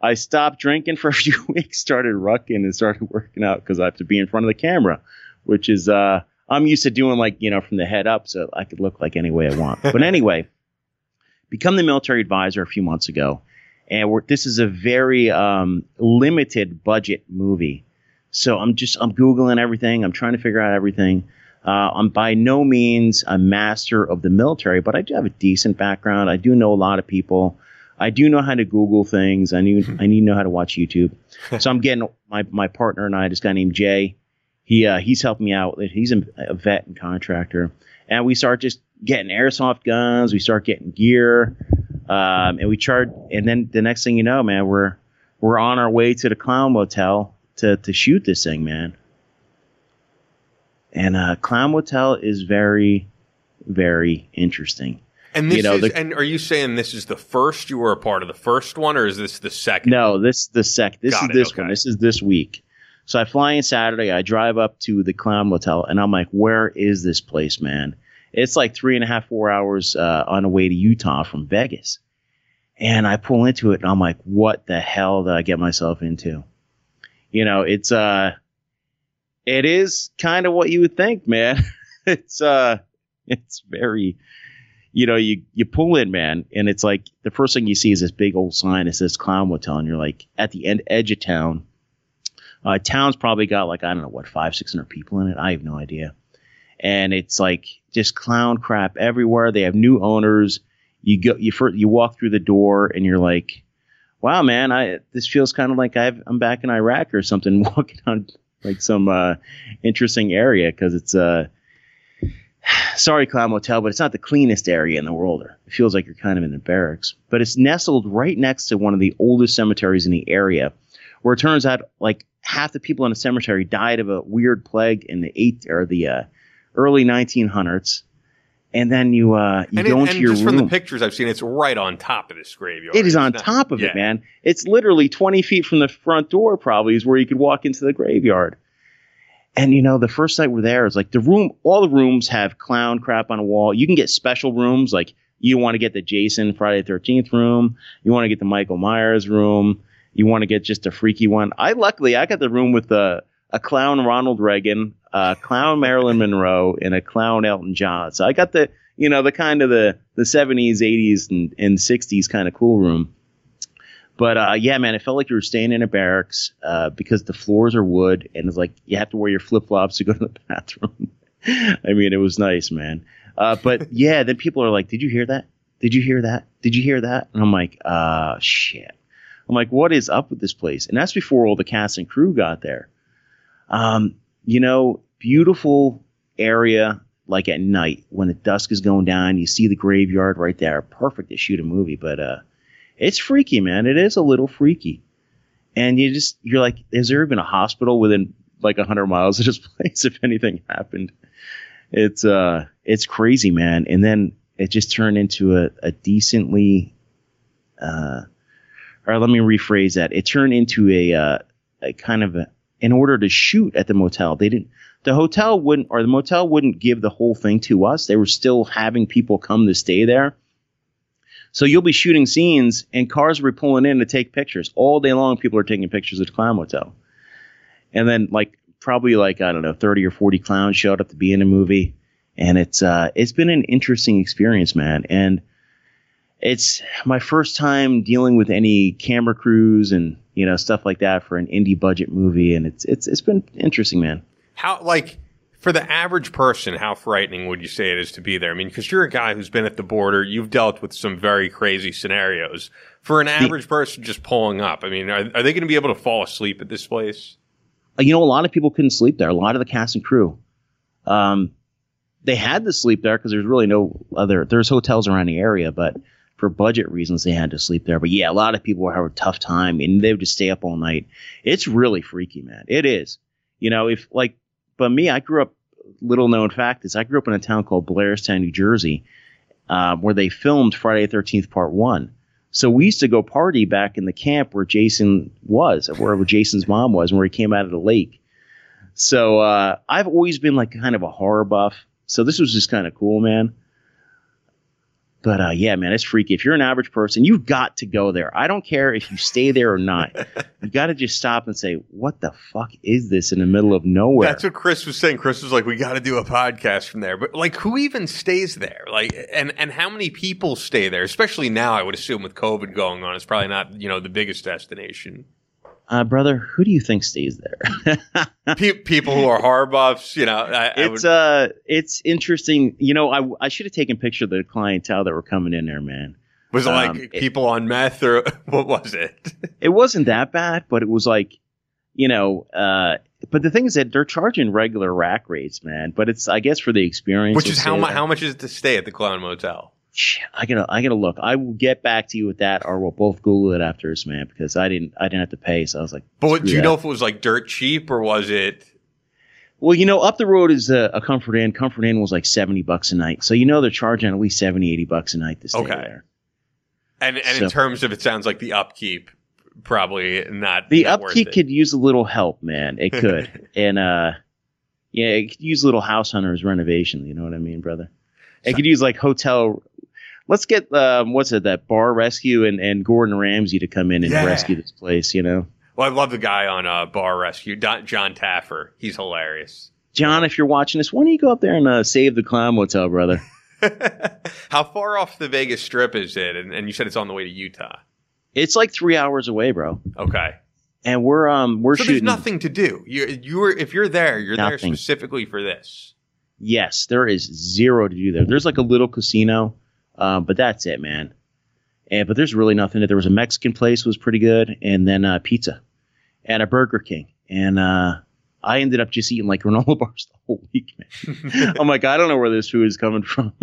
I stopped drinking for a few weeks, started rucking and started working out because I have to be in front of the camera, which is uh, I'm used to doing like, you know, from the head up. So I could look like any way I want. But anyway, become the military advisor a few months ago. And we're, this is a very um, limited budget movie. So I'm just I'm Googling everything. I'm trying to figure out everything. Uh, I'm by no means a master of the military, but I do have a decent background. I do know a lot of people. I do know how to Google things. I need I need to know how to watch YouTube. So I'm getting my, my partner and I, this guy named Jay. He uh, he's helping me out. He's a vet and contractor, and we start just getting airsoft guns. We start getting gear, um, and we charge. And then the next thing you know, man, we're we're on our way to the Clown Motel to to shoot this thing, man. And uh, Clown Motel is very, very interesting. And this you know, is, the, and are you saying this is the first you were a part of the first one, or is this the second? No, this the sec. This Got is it, this okay. one. This is this week. So I fly in Saturday. I drive up to the Clown Motel, and I'm like, "Where is this place, man?" It's like three and a half, four hours uh, on the way to Utah from Vegas. And I pull into it, and I'm like, "What the hell did I get myself into?" You know, it's uh, it is kind of what you would think, man. it's uh, it's very. You know, you, you pull in, man, and it's like the first thing you see is this big old sign. It says Clown Motel, and you're like at the end edge of town. Uh, town's probably got like, I don't know, what, five, six hundred people in it. I have no idea. And it's like just clown crap everywhere. They have new owners. You go, you first, you walk through the door, and you're like, wow, man, I this feels kind of like I've, I'm back in Iraq or something, walking on like some uh, interesting area because it's uh, – sorry, Clown Motel, but it's not the cleanest area in the world. It feels like you're kind of in the barracks. But it's nestled right next to one of the oldest cemeteries in the area, where it turns out like half the people in the cemetery died of a weird plague in the eighth or the uh, early nineteen hundreds. And then you uh, you and go it, into and your just room. From the pictures I've seen, it's right on top of this graveyard. It is on not, top of yeah. it, man. It's literally twenty feet from the front door, probably, is where you could walk into the graveyard. And, you know, the first night we're there is like the room, all the rooms have clown crap on a wall. You can get special rooms, like you want to get the Jason Friday the thirteenth room. You want to get the Michael Myers room. You want to get just a freaky one. I luckily I got the room with a, a clown Ronald Reagan, a clown Marilyn Monroe, and a clown Elton John. So I got the, you know, the kind of the, the seventies, eighties, and, and sixties kind of cool room. But, uh, yeah, man, it felt like you were staying in a barracks uh, because the floors are wood, and it's like you have to wear your flip-flops to go to the bathroom. I mean, it was nice, man. Uh, but, yeah, then people are like, did you hear that? Did you hear that? Did you hear that? And I'm like, uh, shit. I'm like, what is up with this place? And that's before all the cast and crew got there. Um, you know, beautiful area, like at night when the dusk is going down. You see the graveyard right there. Perfect to shoot a movie, but – uh it's freaky, man. It is a little freaky. And you just, you're like, has there been a hospital within like one hundred miles of this place if anything happened? It's uh, it's crazy, man. And then it just turned into a, a decently, uh, or let me rephrase that. It turned into a, uh, a kind of a, in order to shoot at the motel. They didn't, the hotel wouldn't, or the motel wouldn't give the whole thing to us. They were still having people come to stay there. So you'll be shooting scenes, and cars will be pulling in to take pictures. All day long, people are taking pictures at the Clown Motel. And then, like, probably, like, I don't know, thirty or forty clowns showed up to be in a movie. And it's uh, it's been an interesting experience, man. And it's my first time dealing with any camera crews and, you know, stuff like that for an indie budget movie. And it's it's it's been interesting, man. How, like... For the average person, how frightening would you say it is to be there? I mean, because you're a guy who's been at the border. You've dealt with some very crazy scenarios. For an average person just pulling up, I mean, are, are they going to be able to fall asleep at this place? You know, a lot of people couldn't sleep there. A lot of the cast and crew. Um, they had to sleep there because there's really no other – there's hotels around the area, but for budget reasons they had to sleep there. But, yeah, a lot of people have a tough time, and they would just stay up all night. It's really freaky, man. It is. You know, if like – But me, I grew up, little known fact is I grew up in a town called Blairstown, New Jersey, uh, where they filmed Friday the thirteenth Part one. So we used to go party back in the camp where Jason was, where Jason's mom was, and where he came out of the lake. So uh, I've always been like kind of a horror buff. So this was just kind of cool, man. But, uh, yeah, man, it's freaky. If you're an average person, you've got to go there. I don't care if you stay there or not. You got to just stop and say, what the fuck is this in the middle of nowhere? That's what Chris was saying. Chris was like, we got to do a podcast from there. But, like, who even stays there? Like, and, and how many people stay there? Especially now, I would assume with COVID going on, it's probably not, you know, the biggest destination. Uh, brother, who do you think stays there? Pe- people who are horror buffs, you know. I, it's I would... uh, it's interesting. You know, I I should have taken a picture of the clientele that were coming in there, man. Was it like um, people it, on meth, or what was it? It wasn't that bad, but it was like, you know, uh, but the thing is that they're charging regular rack rates, man. But it's, I guess, for the experience. Which is how much? How much is it to stay at the Clown Motel? I gotta, I gotta look. I will get back to you with that, or we'll both Google it after this, man. Because I didn't, I didn't have to pay, so I was like, but do you know if it was like dirt cheap, or was it? Well, you know, up the road is a, a Comfort Inn. Comfort Inn was like seventy bucks a night, so you know they're charging at least seventy, eighty bucks a night to stay okay. there. And and so, in terms of, it sounds like the upkeep, probably not. The not upkeep could use a little help, man. It could, and uh, yeah, it could use a little house hunters renovation. You know what I mean, brother? It so, could use like hotel. Let's get, um, what's it, that Bar Rescue and, and Gordon Ramsay to come in and yeah. rescue this place, you know? Well, I love the guy on uh, Bar Rescue, Don, John Taffer. He's hilarious. John, if you're watching this, why don't you go up there and uh, save the Clown Motel, brother? How far off the Vegas Strip is it? And, and you said it's on the way to Utah. It's like three hours away, bro. Okay. And we're um we're so shooting. So there's nothing to do. You you were if you're there, you're nothing. there specifically for this. Yes, there is zero to do there. There's like a little casino. Um, but that's it, man. And but there's really nothing. There was a Mexican place was pretty good, and then uh, pizza, and a Burger King, and uh, I ended up just eating like granola bars the whole week, man. I'm like, I don't know where this food is coming from.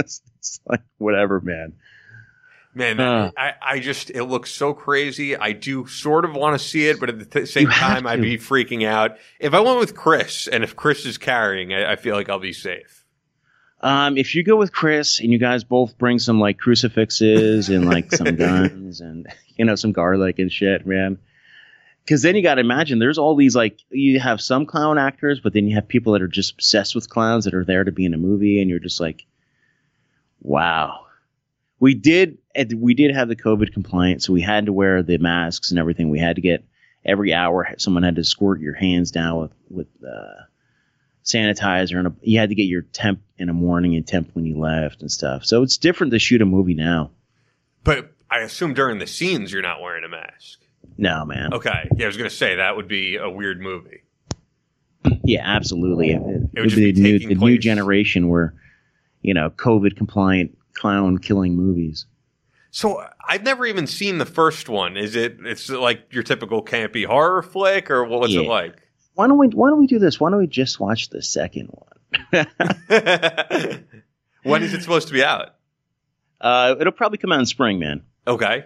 It's like whatever, man. Man, uh, I, I just it looks so crazy. I do sort of want to see it, but at the t- same time, to. I'd be freaking out if I went with Chris, and if Chris is carrying, I, I feel like I'll be safe. Um, if you go with Chris and you guys both bring some like crucifixes and like some guns and, you know, some garlic and shit, man, because then you got to imagine there's all these like you have some clown actors, but then you have people that are just obsessed with clowns that are there to be in a movie. And you're just like, wow, we did. We did have the COVID compliant. So we had to wear the masks and everything. We had to get every hour. Someone had to squirt your hands down with with uh, sanitizer, and a, you had to get your temp in the morning and temp when you left and stuff. So it's different to shoot a movie now. But I assume during the scenes you're not wearing a mask. No, man. Okay. Yeah, I was going to say that would be a weird movie. Yeah, absolutely. It, it, it would just be the, new, the new generation where, you know, COVID compliant clown killing movies. So I've never even seen the first one. Is it it's like your typical campy horror flick, or what's yeah. it like? Why don't we why don't we do this? Why don't we just watch the second one? When is it supposed to be out? Uh, it'll probably come out in spring, man. Okay.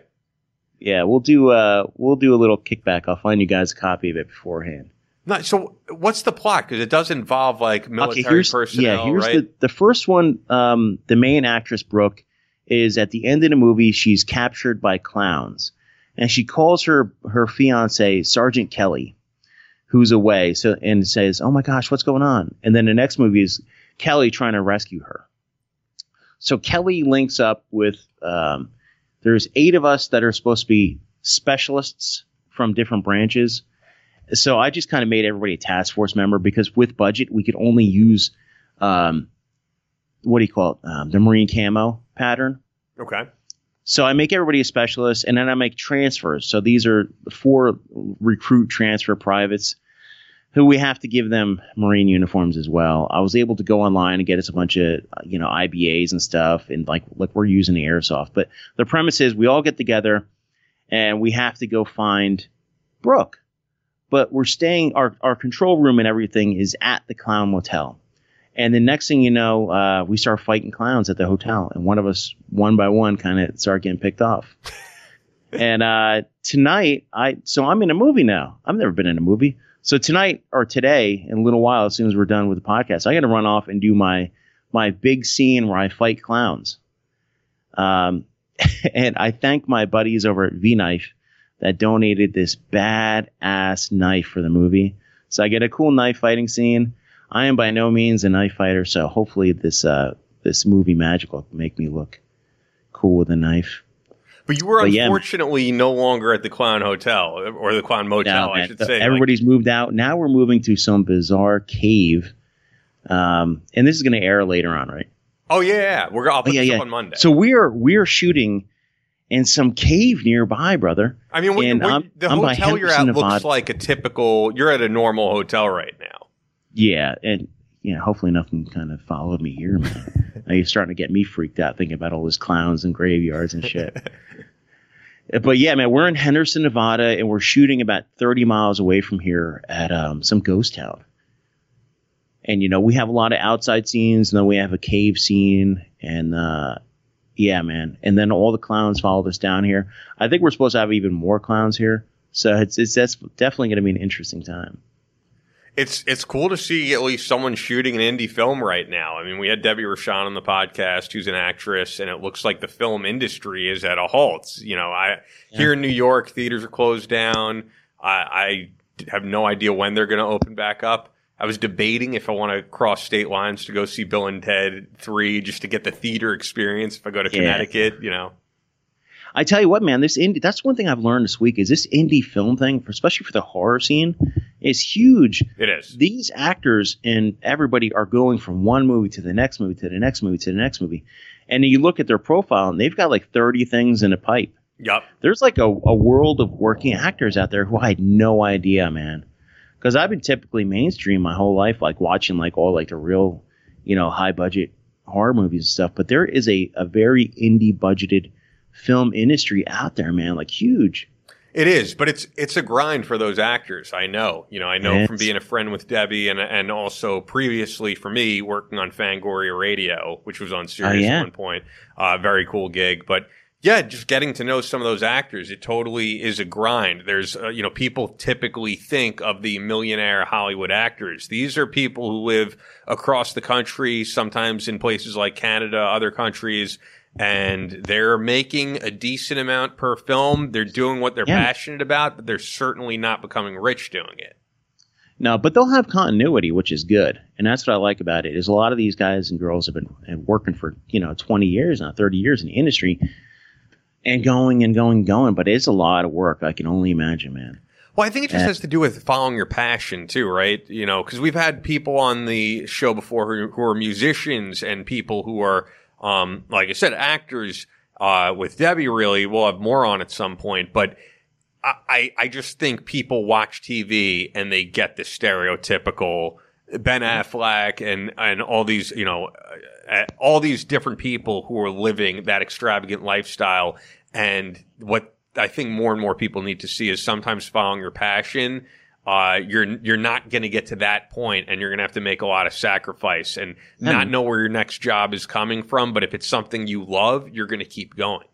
Yeah, we'll do uh, we'll do a little kickback. I'll find you guys a copy of it beforehand. Not, so what's the plot? Because it does involve like military okay, personnel, yeah, here's right? The, the first one, um, the main actress, Brooke, is at the end of the movie, she's captured by clowns. And she calls her, her fiancé, Sergeant Kelly, who's away, so and says, oh my gosh, what's going on? And then the next movie is Kelly trying to rescue her. So Kelly links up with, um, there's eight of us that are supposed to be specialists from different branches. So I just kind of made everybody a task force member, because with budget, we could only use, um, what do you call it? Um, the Marine camo pattern. Okay. So I make everybody a specialist, and then I make transfers. So these are four recruit transfer privates who we have to give them Marine uniforms as well. I was able to go online and get us a bunch of, you know, I B As and stuff, and like, look, we're using the airsoft. But the premise is we all get together, and we have to go find Brooke. But we're staying our, – our control room and everything is at the Clown Motel. And the next thing you know, uh, we start fighting clowns at the hotel. And one of us, one by one, kind of start getting picked off. And uh, tonight, I so I'm in a movie now. I've never been in a movie. So tonight or today, in a little while, as soon as we're done with the podcast, I got to run off and do my my big scene where I fight clowns. Um, and I thank my buddies over at V-Knife that donated this badass knife for the movie. So I get a cool knife fighting scene. I am by no means a knife fighter, so hopefully this uh, this movie magic will make me look cool with a knife. But you were but unfortunately yeah, no longer at the Clown Hotel, or the Clown Motel, no, I should the, say. Everybody's like, moved out. Now we're moving to some bizarre cave. Um, and this is going to air later on, right? Oh, yeah. yeah. We're going to put oh, yeah, this yeah. on Monday. So we are, we are shooting in some cave nearby, brother. I mean, when, when, I'm, the I'm hotel you're at Nevada. Looks like a typical – you're at a normal hotel right now. Yeah, and you know, hopefully nothing kind of followed me here, man. Now you're starting to get me freaked out thinking about all these clowns and graveyards and shit. But yeah, man, we're in Henderson, Nevada, and we're shooting about thirty miles away from here at um, some ghost town. And, you know, we have a lot of outside scenes, and then we have a cave scene, and uh, yeah, man. And then all the clowns followed us down here. I think we're supposed to have even more clowns here. So it's, it's that's definitely going to be an interesting time. It's it's cool to see at least someone shooting an indie film right now. I mean, we had Debbie Rochon on the podcast, who's an actress, and it looks like the film industry is at a halt. You know, I yeah. here in New York, theaters are closed down. I, I have no idea when they're going to open back up. I was debating if I want to cross state lines to go see Bill and Ted three just to get the theater experience if I go to yeah. Connecticut, you know. I tell you what, man, this indie, that's one thing I've learned this week is this indie film thing, for, especially for the horror scene, is huge. It is. These actors and everybody are going from one movie to the next movie to the next movie to the next movie. And you look at their profile, and they've got like thirty things in a pipe. Yep. There's like a, a world of working actors out there who I had no idea, man. Because I've been typically mainstream my whole life, like watching like all like the real, you know, high-budget horror movies and stuff. But there is a, a very indie-budgeted film industry out there, man, like huge. It is, but it's it's a grind for those actors. I know, you know, I know it's, from being a friend with Debbie, and and also previously for me working on Fangoria Radio, which was on Sirius oh, yeah. at one point, uh, very cool gig. But yeah, just getting to know some of those actors, it totally is a grind. There's, uh, you know, people typically think of the millionaire Hollywood actors. These are people who live across the country, sometimes in places like Canada, other countries. And they're making a decent amount per film. They're doing what they're yeah. passionate about, but they're certainly not becoming rich doing it. No, but they'll have continuity, which is good. And that's what I like about it is a lot of these guys and girls have been working for, you know, twenty years now, thirty years in the industry and going and going and going. But it's a lot of work. I can only imagine, man. Well, I think it just has to do with following your passion, too, right? You know, because we've had people on the show before who are musicians and people who are – Um, like I said, actors, uh, with Debbie, really, we'll have more on at some point, but I, I, I just think people watch T V and they get the stereotypical Ben Affleck and, and all these, you know, uh, all these different people who are living that extravagant lifestyle. And what I think more and more people need to see is sometimes following your passion. Uh, you're you're not going to get to that point, and you're going to have to make a lot of sacrifice and yeah. not know where your next job is coming from. But if it's something you love, you're going to keep going.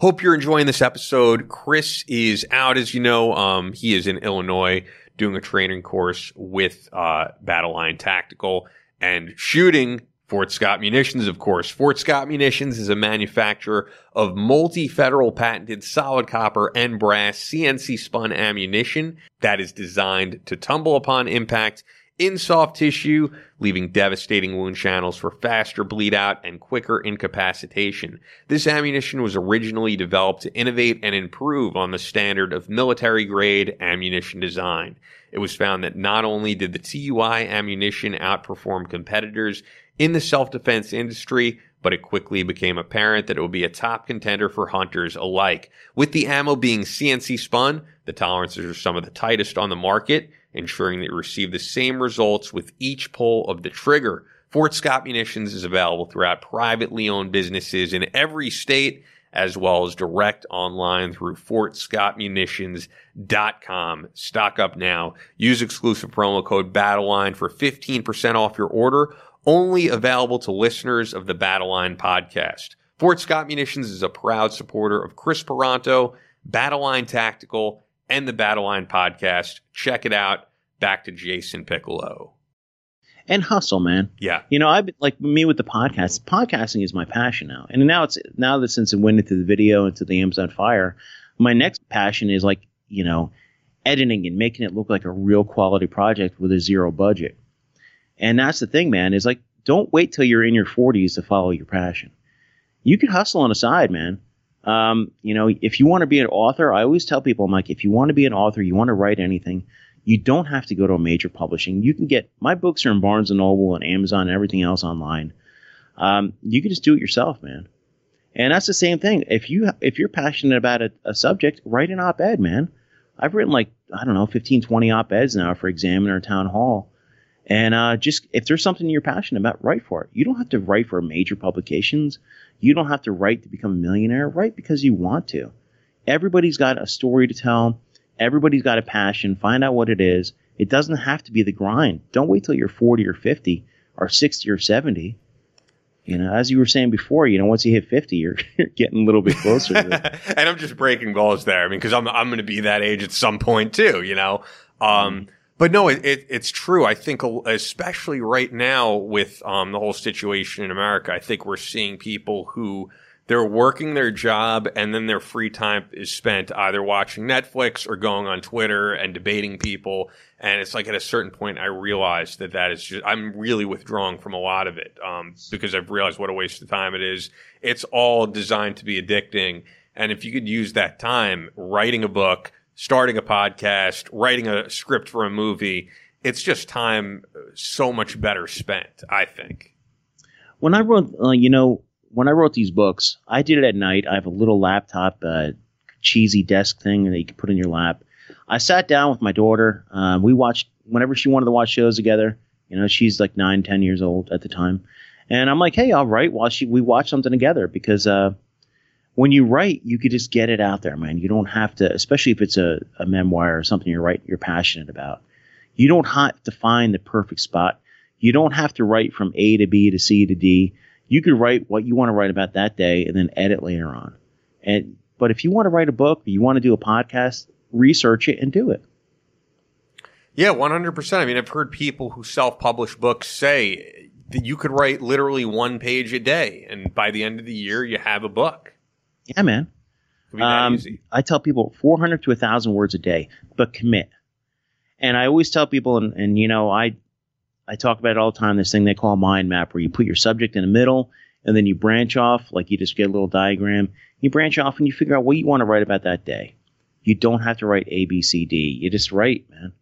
Hope you're enjoying this episode. Chris is out, as you know. Um, he is in Illinois doing a training course with uh, Battleline Tactical and shooting Fort Scott Munitions, of course. Fort Scott Munitions is a manufacturer of multi-federal patented solid copper and brass C N C spun ammunition that is designed to tumble upon impact in soft tissue, leaving devastating wound channels for faster bleed out and quicker incapacitation. This ammunition was originally developed to innovate and improve on the standard of military-grade ammunition design. It was found that not only did the T U I ammunition outperform competitors in the self-defense industry, but it quickly became apparent that it would be a top contender for hunters alike. With the ammo being C N C spun, the tolerances are some of the tightest on the market, ensuring that you receive the same results with each pull of the trigger. Fort Scott Munitions is available throughout privately owned businesses in every state, as well as direct online through fort scott munitions dot com. Stock up now. Use exclusive promo code BATTLELINE for fifteen percent off your order, only available to listeners of the Battleline podcast. Fort Scott Munitions is a proud supporter of Chris Peranto, Battleline Tactical, and the Battleline podcast. Check it out. Back to Jason Piccolo. And hustle, man. Yeah. You know, I've been, like me with the podcast, podcasting is my passion now. And now it's now that since it went into the video, into the Amazon Fire, my next passion is like, you know, editing and making it look like a real quality project with a zero budget. And that's the thing, man, is like, don't wait till you're in your forties to follow your passion. You can hustle on the side, man. Um, you know, if you want to be an author, I always tell people, I'm like, if you want to be an author, you want to write anything, you don't have to go to a major publishing. You can get my books are in Barnes and Noble and Amazon and everything else online. Um, you can just do it yourself, man. And that's the same thing. If you if you're passionate about a, a subject, write an op-ed, man. I've written like, I don't know, fifteen, twenty op-eds now for Examiner Town Hall. And uh, just if there's something you're passionate about, write for it. You don't have to write for major publications. You don't have to write to become a millionaire. Write because you want to. Everybody's got a story to tell. Everybody's got a passion. Find out what it is. It doesn't have to be the grind. Don't wait till you're forty or fifty or sixty or seventy. You know, as you were saying before, you know, once you hit fifty, you're, you're getting a little bit closer. To it. And I'm just breaking goals there. I mean, because I'm I'm going to be that age at some point too. You know, um, but no, it, it it's true. I think especially right now with um the whole situation in America, I think we're seeing people who they're working their job and then their free time is spent either watching Netflix or going on Twitter and debating people. And it's like at a certain point, I realized that that is just, I'm really withdrawing from a lot of it um, because I've realized what a waste of time it is. It's all designed to be addicting. And if you could use that time writing a book, starting a podcast, writing a script for a movie, it's just time so much better spent, I think. When I wrote, uh, you know, When I wrote these books, I did it at night. I have a little laptop, uh, cheesy desk thing that you can put in your lap. I sat down with my daughter. Uh, we watched whenever she wanted to watch shows together. You know, she's like nine, ten years old at the time, and I'm like, "Hey, I'll write while she we watch something together." Because uh, when you write, you could just get it out there, man. You don't have to, especially if it's a, a memoir or something you're writing, you're passionate about. You don't have to find the perfect spot. You don't have to write from A to B to C to D. You could write what you want to write about that day and then edit later on. And but if you want to write a book, you want to do a podcast, research it and do it. Yeah, one hundred percent. I mean, I've heard people who self-publish books say that you could write literally one page a day. And by the end of the year, you have a book. Yeah, man. It'd be um, that easy. I tell people four hundred to one thousand words a day, but commit. And I always tell people, and, and you know, I – I talk about it all the time, this thing they call mind map, where you put your subject in the middle and then you branch off, like you just get a little diagram. You branch off and you figure out what you want to write about that day. You don't have to write A, B, C, D. You just write, man.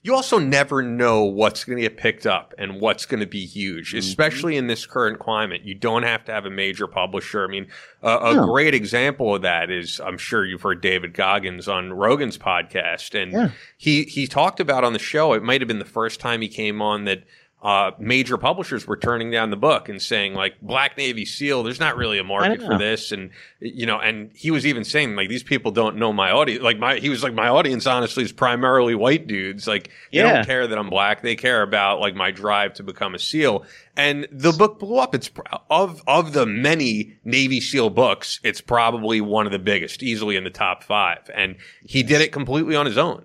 You also never know what's going to get picked up and what's going to be huge, mm-hmm. especially in this current climate. You don't have to have a major publisher. I mean, uh, a yeah. great example of that is, I'm sure you've heard David Goggins on Rogan's podcast. And yeah. he, he talked about on the show, it might have been the first time he came on, that uh, major publishers were turning down the book and saying, like, Black Navy SEAL, there's not really a market for this. And, you know, and he was even saying, like, these people don't know my audience. Like, my, he was like, my audience, honestly, is primarily white dudes. Like, they yeah. don't care that I'm Black. They care about, like, my drive to become a SEAL. And the book blew up. It's of, of the many Navy SEAL books, it's probably one of the biggest, easily in the top five. And he did it completely on his own.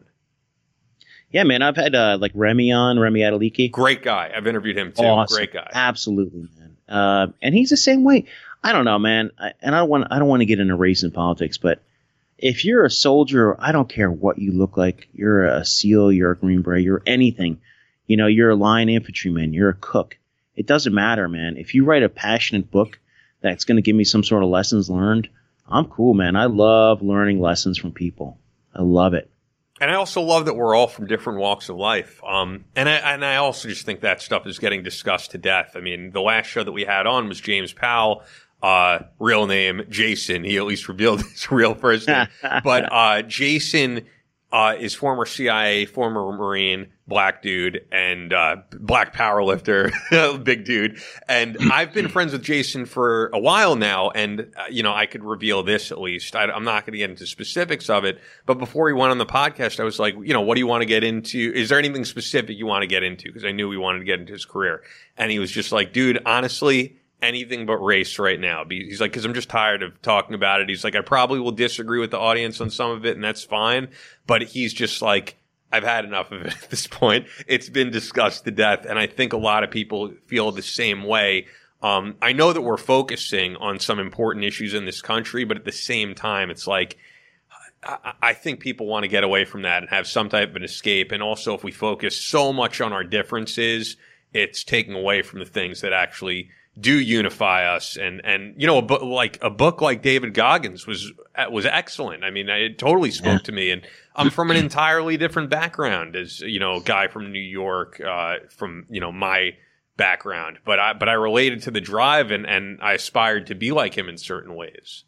Yeah, man, I've had uh, like Remy on, Remy Adeleke. Great guy. I've interviewed him, too. Awesome. Great guy. Absolutely, man. Uh, and he's the same way. I don't know, man. I, and I don't want I don't want to get into race and politics, but if you're a soldier, I don't care what you look like. You're a SEAL, you're a Green Beret, you're anything. You know, you're a line infantryman, you're a cook. It doesn't matter, man. If you write a passionate book that's going to give me some sort of lessons learned, I'm cool, man. I love learning lessons from people. I love it. And I also love that we're all from different walks of life. Um, and I, and I also just think that stuff is getting discussed to death. I mean, the last show that we had on was James Powell, uh, real name Jason. He at least revealed his real first name. But, uh, Jason, uh, is former C I A, former Marine, black dude, and, uh, black powerlifter, big dude. And I've been friends with Jason for a while now. And, uh, you know, I could reveal this at least. I, I'm not going to get into specifics of it. But before we went on the podcast, I was like, you know, what do you want to get into? Is there anything specific you want to get into? Because I knew we wanted to get into his career. And he was just like, dude, honestly, anything but race right now. He's like, because I'm just tired of talking about it. He's like, I probably will disagree with the audience on some of it, and that's fine. But he's just like, I've had enough of it at this point. It's been discussed to death, and I think a lot of people feel the same way. Um, I know that we're focusing on some important issues in this country, but at the same time, it's like, I, I think people want to get away from that and have some type of an escape. And also, if we focus so much on our differences, it's taking away from the things that actually do unify us. And, and, you know, a book like, a book like David Goggins was, was excellent. I mean, it totally spoke yeah. to me. And I'm from an entirely different background as, you know, a guy from New York, uh, from, you know, my background, but I, but I related to the drive and, and I aspired to be like him in certain ways.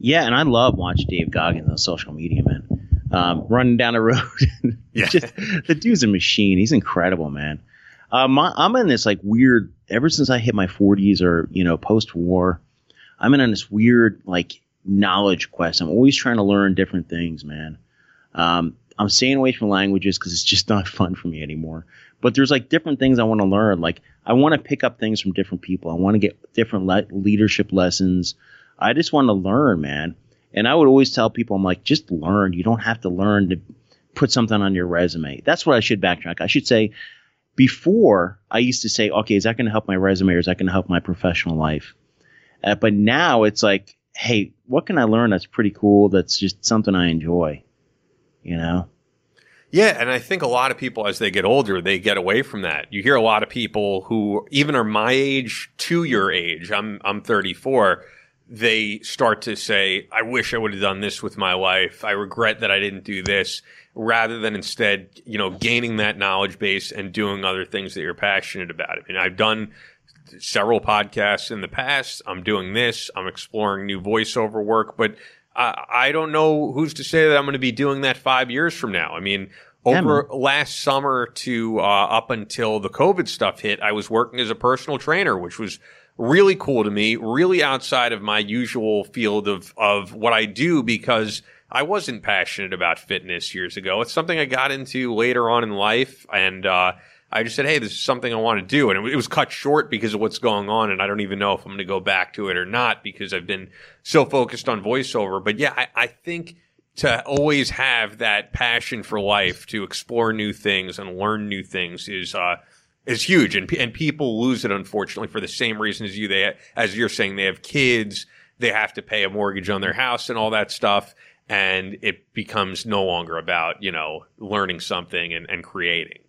Yeah. And I love watching Dave Goggins on social media, man. Um, running down the road. yeah. Just, the dude's a machine. He's incredible, man. Uh, my, I'm in this like weird, ever since I hit my forties or, you know, post-war, I'm in on this weird like knowledge quest. I'm always trying to learn different things, man. Um, I'm staying away from languages because it's just not fun for me anymore. But there's like different things I want to learn. Like I want to pick up things from different people. I want to get different le- leadership lessons. I just want to learn, man. And I would always tell people, I'm like, just learn. You don't have to learn to put something on your resume. That's what I should backtrack. I should say, before I used to say, okay, is that going to help my resume or is that going to help my professional life? Uh, but now it's like, hey, what can I learn that's pretty cool? That's just something I enjoy. You know? Yeah. And I think a lot of people, as they get older, they get away from that. You hear a lot of people who even are my age to your age. I'm, I'm thirty-four. They start to say, I wish I would have done this with my life. I regret that I didn't do this, rather than instead, you know, gaining that knowledge base and doing other things that you're passionate about. I mean, I've done several podcasts in the past. I'm doing this. I'm exploring new voiceover work, but I don't know who's to say that I'm going to be doing that five years from now. I mean, over yeah, last summer to uh, up until the COVID stuff hit, I was working as a personal trainer, which was really cool to me, really outside of my usual field of, of what I do, because I wasn't passionate about fitness years ago. It's something I got into later on in life, and uh, I just said, hey, this is something I want to do. And it, it was cut short because of what's going on, and I don't even know if I'm going to go back to it or not because I've been so focused on voiceover. But, yeah, I, I think to always have that passion for life, to explore new things and learn new things is uh, is huge. And, and people lose it, unfortunately, for the same reason as you. They, as you're saying, they have kids. They have to pay a mortgage on their house and all that stuff. And it becomes no longer about, you know, learning something and, and creating.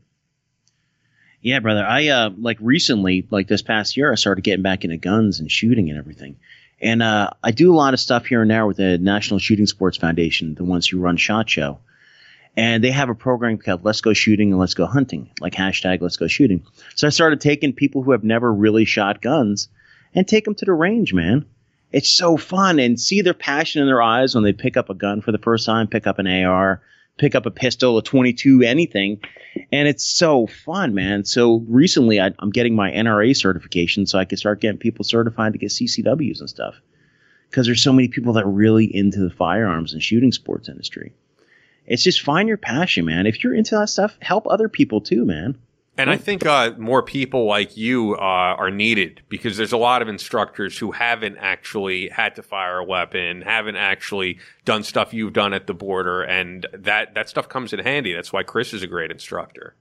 Yeah, brother. I uh, like recently, like this past year, I started getting back into guns and shooting and everything. And uh, I do a lot of stuff here and there with the National Shooting Sports Foundation, the ones who run SHOT Show. And they have a program called Let's Go Shooting and Let's Go Hunting, like hashtag Let's Go Shooting. So I started taking people who have never really shot guns and take them to the range, man. It's so fun, and see their passion in their eyes when they pick up a gun for the first time, pick up an A R, pick up a pistol, a twenty-two, anything. And it's so fun, man. So recently I, I'm getting my N R A certification so I can start getting people certified to get C C Ws and stuff, because there's so many people that are really into the firearms and shooting sports industry. It's just find your passion, man. If you're into that stuff, help other people too, man. And I think uh, more people like you uh, are needed, because there's a lot of instructors who haven't actually had to fire a weapon, haven't actually done stuff you've done at the border, and that, that stuff comes in handy. That's why Chris is a great instructor.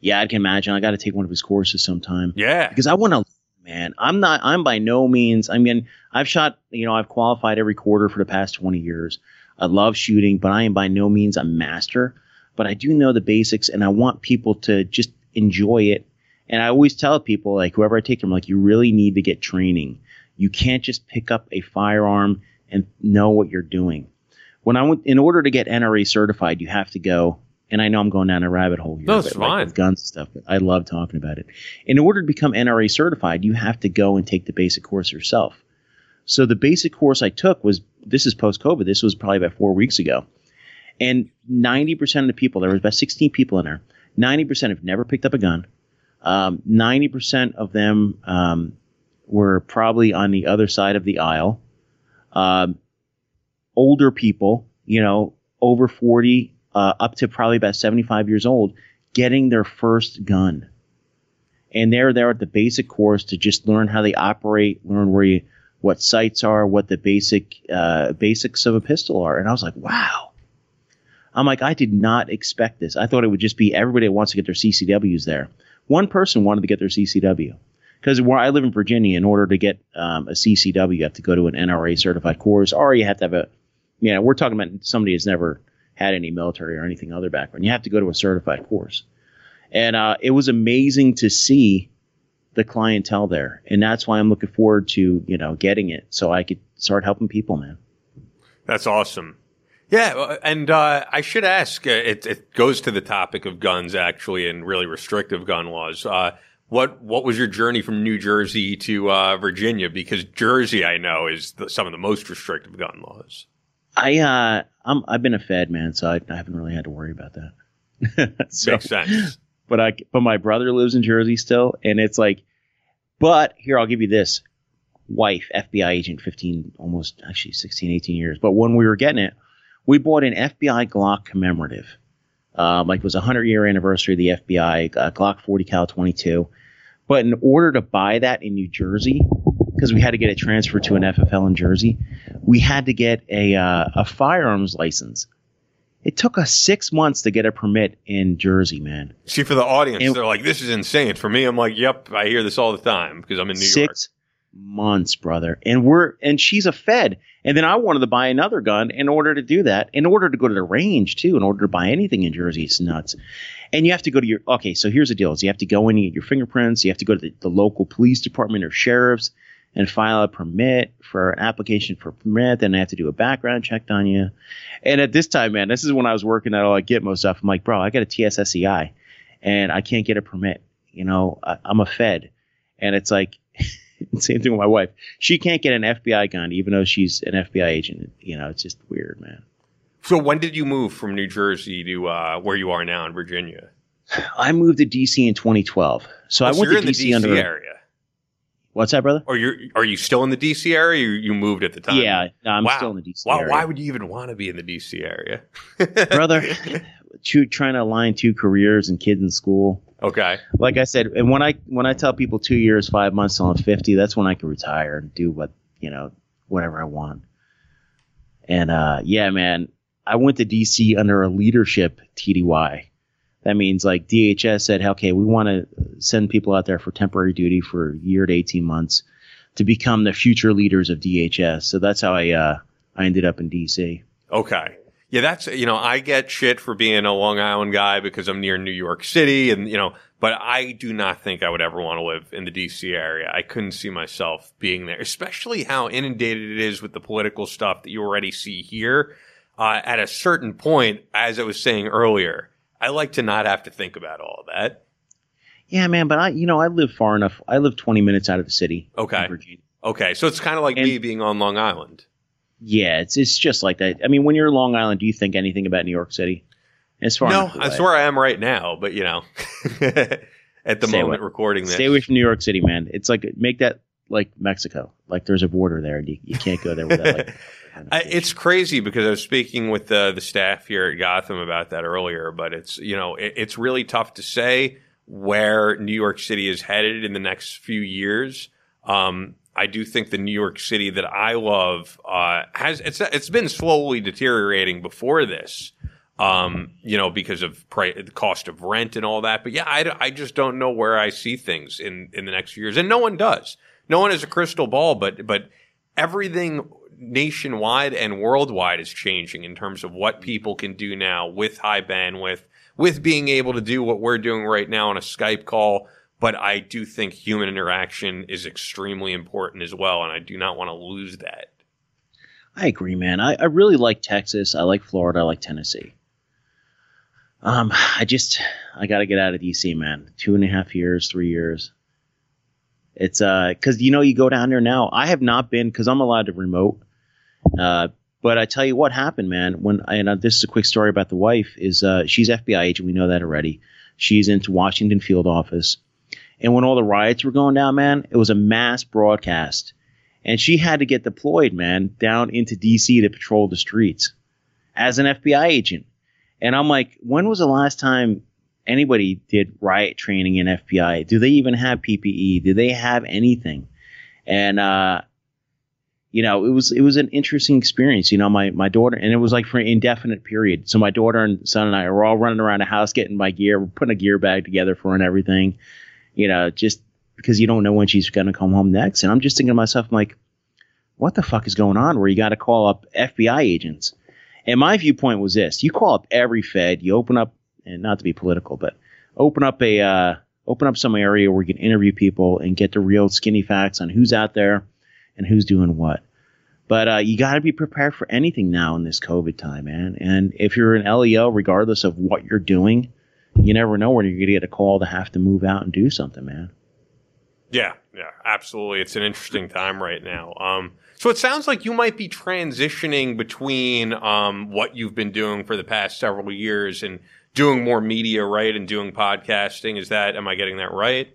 Yeah, I can imagine. I got to take one of his courses sometime. Yeah, because I want to, man. I'm not. I'm by no means. I mean, I've shot. You know, I've qualified every quarter for the past twenty years. I love shooting, but I am by no means a master. But I do know the basics, and I want people to just enjoy it. And I always tell people, like, whoever I take them, like, you really need to get training. You can't just pick up a firearm and know what you're doing. When I went, in order to get N R A certified, you have to go, and I know I'm going down a rabbit hole here. No, it's fine. Like, with guns and stuff, but I love talking about it. In order to become N R A certified, you have to go and take the basic course yourself. So the basic course I took was, this is post-COVID, this was probably about four weeks ago. And ninety percent of the people, there was about sixteen people in there, ninety percent have never picked up a gun. Um, ninety percent of them um, were probably on the other side of the aisle. Um, older people, you know, over forty, uh, up to probably about seventy-five years old, getting their first gun. And they're there at the basic course to just learn how they operate, learn where you, what sights are, what the basic uh, basics of a pistol are. And I was like, wow. I'm like, I did not expect this. I thought it would just be everybody that wants to get their C C Ws there. One person wanted to get their C C W, because where I live in Virginia, in order to get um, a C C W, you have to go to an N R A certified course, or you have to have a, you know, we're talking about somebody who's never had any military or anything other background. You have to go to a certified course. And uh, it was amazing to see the clientele there. And that's why I'm looking forward to, you know, getting it so I could start helping people, man. That's awesome. Yeah, and uh, I should ask, uh, it, it goes to the topic of guns, actually, and really restrictive gun laws. Uh, what what was your journey from New Jersey to uh, Virginia? Because Jersey, I know, is the, some of the most restrictive gun laws. I, uh, I'm, I've been a Fed, man, so I, I haven't really had to worry about that. So, makes sense. but I, but my brother lives in Jersey still. And it's like, but here, I'll give you this. Wife, F B I agent, fifteen, almost actually sixteen, eighteen years. But when we were getting it, we bought an F B I Glock commemorative. Um, like it was a hundred year anniversary of the F B I, uh, Glock forty cal twenty-two. But in order to buy that in New Jersey, because we had to get it transferred to an F F L in Jersey, we had to get a uh, a firearms license. It took us six months to get a permit in Jersey, man. See, for the audience, and they're like, "This is insane." For me, I'm like, "Yep, I hear this all the time because I'm in New six York." Six months, brother, and we're and she's a Fed, and then I wanted to buy another gun in order to do that, in order to go to the range too, in order to buy anything in Jersey. It's nuts. And you have to go to your okay. So here's the deal: is you have to go in and get your fingerprints. You have to go to the, the local police department or sheriff's and file a permit for an application for permit. Then I have to do a background check on you. And at this time, man, this is when I was working at all like Gitmo stuff. I'm like, bro, I got a T S S E I and I can't get a permit. You know, I, I'm a Fed. And it's like, same thing with my wife. She can't get an F B I gun, even though she's an F B I agent. You know, it's just weird, man. So when did you move from New Jersey to uh, where you are now in Virginia? I moved to D C in twenty twelve. So, oh, I so went to D C under area. What's that, brother? Are you are you still in the D C area? Or you moved at the time? Yeah, no, I'm wow. still in the D C Wow, area. Why would you even want to be in the D C area, brother? Two, trying to align two careers and kids in school. Okay. Like I said, and when I when I tell people two years, five months, till I'm fifty, that's when I can retire and do what you know, whatever I want. And uh, yeah, man, I went to D C under a leadership T D Y. That means like D H S said, okay, we want to send people out there for temporary duty for a year to eighteen months to become the future leaders of D H S. So that's how I uh, I ended up in D C. Okay. Yeah, that's, you know, I get shit for being a Long Island guy because I'm near New York City and, you know, but I do not think I would ever want to live in the D C area. I couldn't see myself being there, especially how inundated it is with the political stuff that you already see here. Uh, at a certain point, as I was saying earlier, I like to not have to think about all of that. Yeah, man, but I, you know, I live far enough. I live twenty minutes out of the city. Okay. Okay. So it's kind of like and, me being on Long Island. Yeah, it's it's just like that. I mean, when you're in Long Island, do you think anything about New York City? As far no, that's where I am right now. But, you know, at the Stay moment away. recording this. Stay away from New York City, man. It's like make that like Mexico. Like there's a border there and you, you can't go there without like I, it's crazy because I was speaking with uh, the staff here at Gotham about that earlier, but it's, you know, it, it's really tough to say where New York City is headed in the next few years. Um, I do think the New York City that I love uh, has it's it's been slowly deteriorating before this, um, you know, because of pri- the cost of rent and all that. But yeah, I, I just don't know where I see things in, in the next few years, and no one does. No one has a crystal ball, but but everything nationwide and worldwide is changing in terms of what people can do now with high bandwidth, with being able to do what we're doing right now on a Skype call. But I do think human interaction is extremely important as well, and I do not want to lose that. I agree, man. I, I really like Texas. I like Florida. I like Tennessee. Um, I just I got to get out of D C, man. Two and a half years, three years. It's uh, because, you know, you go down there now. I have not been because I'm allowed to remote. Uh, but I tell you what happened, man. When I, and this is a quick story about the wife is uh, she's F B I agent. We know that already. She's into Washington field office. And when all the riots were going down, man, it was a mass broadcast. And she had to get deployed, man, down into D C to patrol the streets as an F B I agent. And I'm like, when was the last time anybody did riot training in F B I? Do they even have P P E? Do they have anything? And, uh, you know, it was it was an interesting experience. You know, my, my daughter, and it was like for an indefinite period. So my daughter and son and I were all running around the house getting my gear. We're putting a gear bag together for her and everything, you know, just because you don't know when she's going to come home next. And I'm just thinking to myself, I'm like, what the fuck is going on where you got to call up F B I agents? And my viewpoint was this. You call up every Fed, you open up, and not to be political, but open up a uh, open up some area where you can interview people and get the real skinny facts on who's out there and who's doing what. But uh, you got to be prepared for anything now in this COVID time, man. And if you're an L E O, regardless of what you're doing, you never know when you're going to get a call to have to move out and do something, man. Yeah, yeah, absolutely. It's an interesting time right now. Um, so it sounds like you might be transitioning between um, what you've been doing for the past several years and doing more media, right, and doing podcasting. Is that, am I getting that right?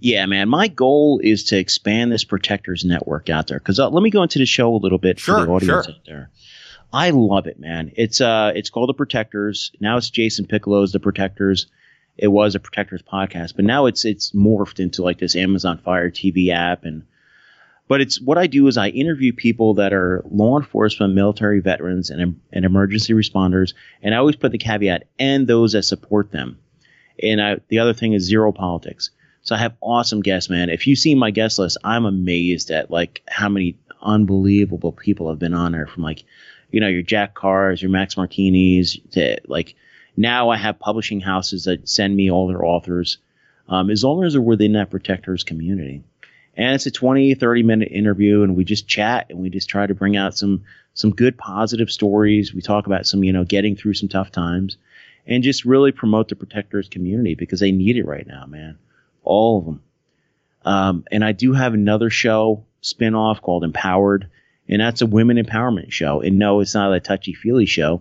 Yeah, man. My goal is to expand this Protectors network out there. Because uh, let me go into the show a little bit sure, for the audience sure. out there. I love it, man. It's uh, it's called The Protectors. Now it's Jason Piccolo's The Protectors. It was a Protectors podcast, but now it's it's morphed into like this Amazon Fire T V app. And but it's what I do is I interview people that are law enforcement, military veterans, and and emergency responders, and I always put the caveat and those that support them. And I, the other thing is zero politics. So I have awesome guests, man. If you see my guest list, I'm amazed at like how many unbelievable people have been on there, from like, you know, your Jack Carrs, your Max Martinis, to like. Now I have publishing houses that send me all their authors, um, as long as they're within that Protectors community. And it's a twenty, thirty-minute interview, and we just chat, and we just try to bring out some some good, positive stories. We talk about some, you know, getting through some tough times, and just really promote the Protectors community because they need it right now, man. All of them. Um, and I do have another show, spinoff, called Empowered, and that's a women empowerment show. And no, it's not a touchy-feely show.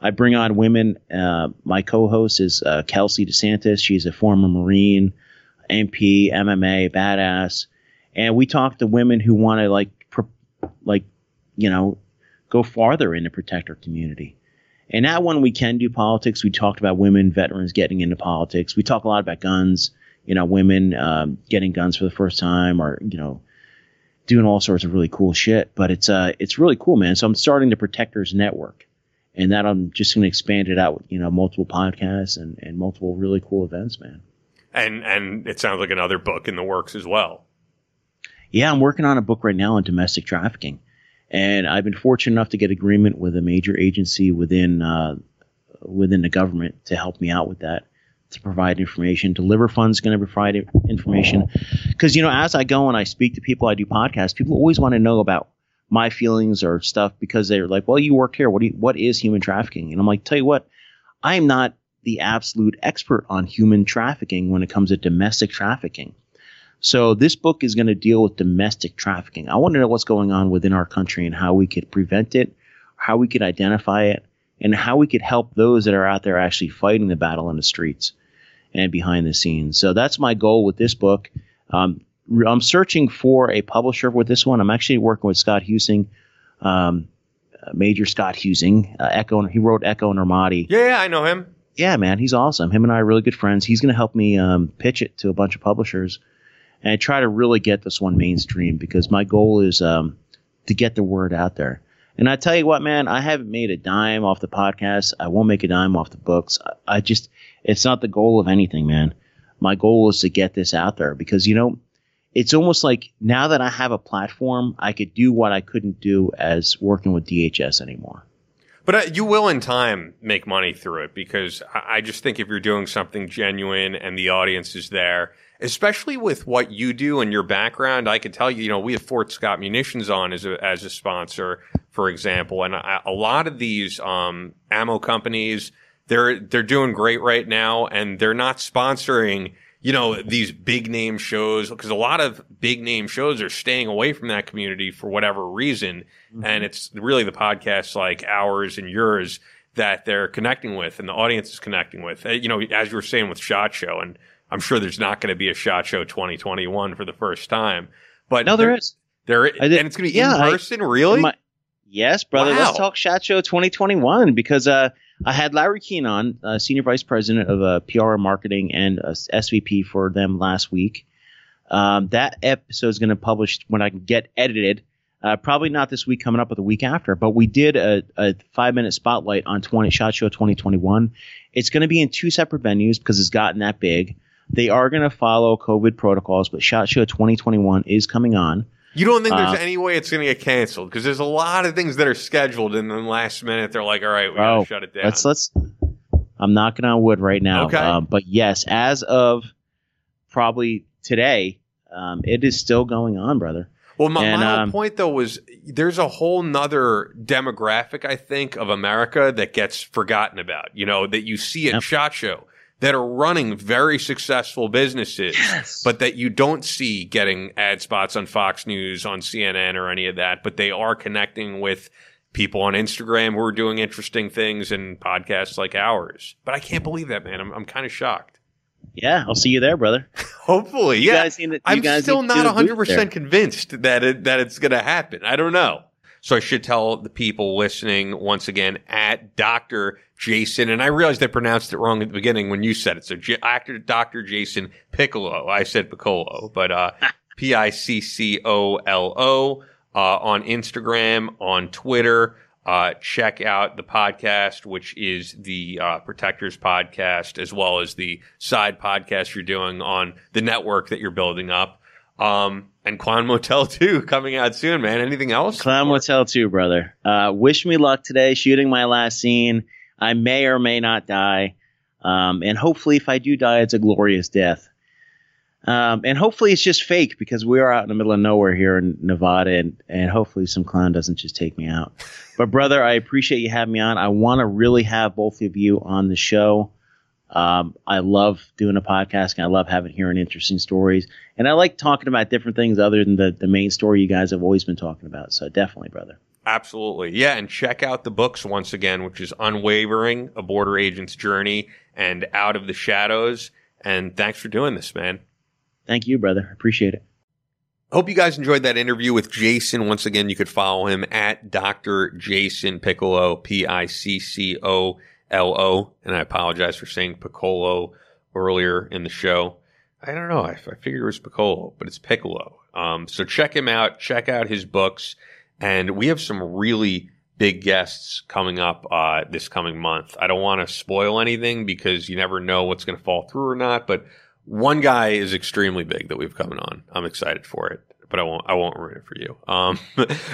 I bring on women. Uh, my co-host is uh, Kelsey DeSantis. She's a former Marine, M P, M M A, badass. And we talk to women who want to, like, pr- like, you know, go farther in the Protector community. And that one we can do politics. We talked about women, veterans getting into politics. We talk a lot about guns, you know, women um, getting guns for the first time, or, you know, doing all sorts of really cool shit. But it's uh, it's really cool, man. So I'm starting the Protectors Network. And that I'm just going to expand it out with, you know, multiple podcasts and, and multiple really cool events, man. And and it sounds like another book in the works as well. Yeah, I'm working on a book right now on domestic trafficking. And I've been fortunate enough to get agreement with a major agency within uh, within the government to help me out with that, to provide information. Deliver Fund's going to provide information. Because, you know, as I go and I speak to people, I do podcasts, people always want to know about my feelings or stuff, because they're like, well, you work here. What do you, what is human trafficking? And I'm like, tell you what, I am not the absolute expert on human trafficking when it comes to domestic trafficking. So this book is going to deal with domestic trafficking. I want to know what's going on within our country and how we could prevent it, how we could identify it, and how we could help those that are out there actually fighting the battle in the streets and behind the scenes. So that's my goal with this book. Um, I'm searching for a publisher with this one. I'm actually working with Scott Husing, um, Major Scott Husing, uh, Echo. He wrote Echo and Armati. Yeah, yeah, I know him. Yeah, man, he's awesome. Him and I are really good friends. He's going to help me um, pitch it to a bunch of publishers and try to really get this one mainstream, because my goal is um, to get the word out there. And I tell you what, man, I haven't made a dime off the podcast. I won't make a dime off the books. I, I just, it's not the goal of anything, man. My goal is to get this out there, because, you know, it's almost like now that I have a platform, I could do what I couldn't do as working with D H S anymore. But uh, you will in time make money through it, because I just think if you're doing something genuine and the audience is there, especially with what you do and your background, I could tell you, you know, we have Fort Scott Munitions on as a, as a sponsor, for example. And I, a lot of these um, ammo companies, they're they're doing great right now, and they're not sponsoring, you know, these big name shows, because a lot of big name shows are staying away from that community for whatever reason. Mm-hmm. And it's really the podcasts like ours and yours that they're connecting with, and the audience is connecting with, you know, as you were saying with SHOT Show. And I'm sure there's not going to be a SHOT Show twenty twenty-one for the first time, but no, there, there is there. And it's going to be yeah, in person. I, really? My, yes, brother. Wow. Let's talk SHOT Show twenty twenty-one, because, uh, I had Larry Keene on, uh, senior vice president of uh, P R and marketing and uh, S V P for them last week. Um, that episode is going to publish when I can get edited. Uh, probably not this week, coming up, with the week after. But we did a, a five minute spotlight on twenty SHOT Show twenty twenty-one. It's going to be in two separate venues because it's gotten that big. They are going to follow COVID protocols, but SHOT Show twenty twenty-one is coming on. You don't think there's uh, any way it's going to get canceled? Because there's a lot of things that are scheduled, and then last minute they're like, all right, we got to shut it down. Let's, let's, I'm knocking on wood right now. Okay. Um, but yes, as of probably today, um, it is still going on, brother. Well, my, and, my um, point, though, was there's a whole nother demographic, I think, of America that gets forgotten about, you know, that you see at yep. SHOT Show, that are running very successful businesses, yes. but that you don't see getting ad spots on Fox News, on C N N, or any of that, but they are connecting with people on Instagram who are doing interesting things and podcasts like ours. But I can't believe that, man. I'm, I'm kind of shocked. Yeah, I'll see you there, brother. Hopefully, you yeah. Guys, I'm still not one hundred percent convinced that it, that it's going to happen. I don't know. So I should tell the people listening once again at Doctor Jason, and I realized I pronounced it wrong at the beginning when you said it. So J- actor Doctor Jason Piccolo. I said Piccolo, but uh, P I C C O L O uh, on Instagram, on Twitter. Uh, check out the podcast, which is the uh, Protectors Podcast, as well as the side podcast you're doing on the network that you're building up. Um, and Clown Motel two coming out soon, man. Anything else? Clown Motel two, brother. Uh, wish me luck today shooting my last scene. I may or may not die. Um, and hopefully if I do die, it's a glorious death. Um, and hopefully it's just fake because we are out in the middle of nowhere here in Nevada, and, and hopefully some clown doesn't just take me out. But brother, I appreciate you having me on. I want to really have both of you on the show. Um, I love doing a podcast, and I love having hearing interesting stories. And I like talking about different things other than the, the main story you guys have always been talking about. So definitely, brother. Absolutely. Yeah. And check out the books once again, which is Unwavering: A Border Agent's Journey and Out of the Shadows. And thanks for doing this, man. Thank you, brother. Appreciate it. Hope you guys enjoyed that interview with Jason. Once again, you could follow him at Doctor Jason Piccolo, P I C C O L O. And I apologize for saying Piccolo earlier in the show. I don't know. I, I figured it was Piccolo, but it's Piccolo. Um, so check him out. Check out his books. And we have some really big guests coming up uh, this coming month. I don't want to spoil anything because you never know what's going to fall through or not, but one guy is extremely big that we've coming on. I'm excited for it, but I won't, I won't ruin it for you. Um,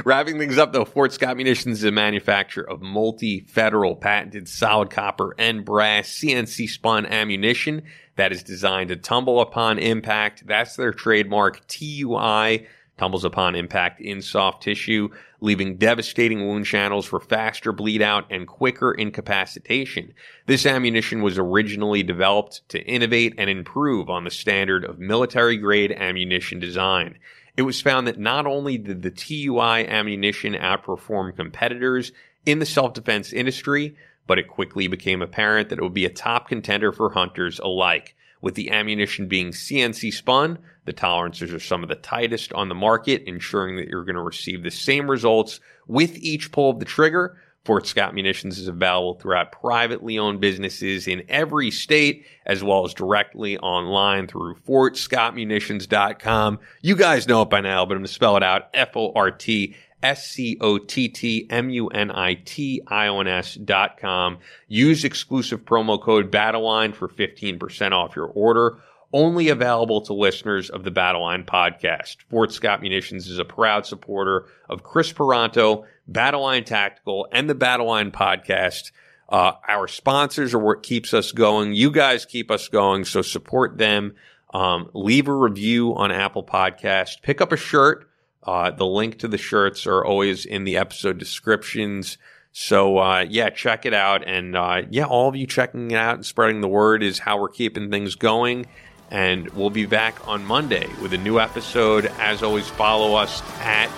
wrapping things up though, Fort Scott Munitions is a manufacturer of multi-federal patented solid copper and brass C N C spun ammunition that is designed to tumble upon impact. That's their trademark, T U I, tumbles upon impact in soft tissue, leaving devastating wound channels for faster bleed out and quicker incapacitation. This ammunition was originally developed to innovate and improve on the standard of military-grade ammunition design. It was found that not only did the T U I ammunition outperform competitors in the self-defense industry, but it quickly became apparent that it would be a top contender for hunters alike. With the ammunition being C N C spun, the tolerances are some of the tightest on the market, ensuring that you're going to receive the same results with each pull of the trigger. Fort Scott Munitions is available throughout privately owned businesses in every state, as well as directly online through fort scott munitions dot com. You guys know it by now, but I'm going to spell it out, F O R T S C O T T M U N I T I O N S dot com. Use exclusive promo code Battleline for fifteen percent off your order. Only available to listeners of the Battleline podcast. Fort Scott Munitions is a proud supporter of Chris Peranto, Battleline Tactical, and the Battleline podcast. Uh, our sponsors are what keeps us going. You guys keep us going, so support them. Um, leave a review on Apple Podcast. Pick up a shirt. Uh, the link to the shirts are always in the episode descriptions. So, uh, yeah, check it out. And, uh, yeah, all of you checking it out and spreading the word is how we're keeping things going. And we'll be back on Monday with a new episode. As always, follow us at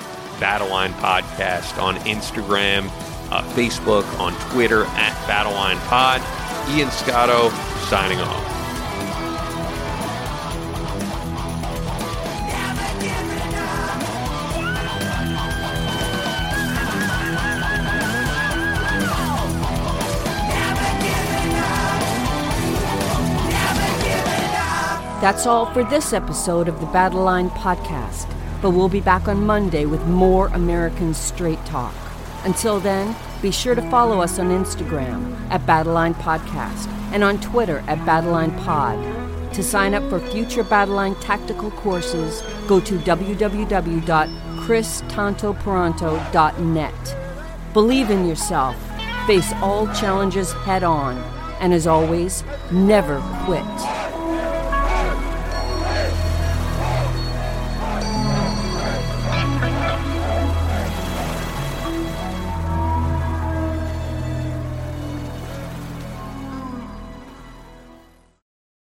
Battleline Podcast on Instagram, uh, Facebook, on Twitter, at Battleline Pod. Ian Scotto signing off. That's all for this episode of the Battleline Podcast, but we'll be back on Monday with more American Straight Talk. Until then, be sure to follow us on Instagram at Battleline Podcast and on Twitter at Battleline Pod. To sign up for future Battleline Tactical courses, go to w w w dot chris tanto peranto dot net. Believe in yourself, face all challenges head on, and as always, never quit.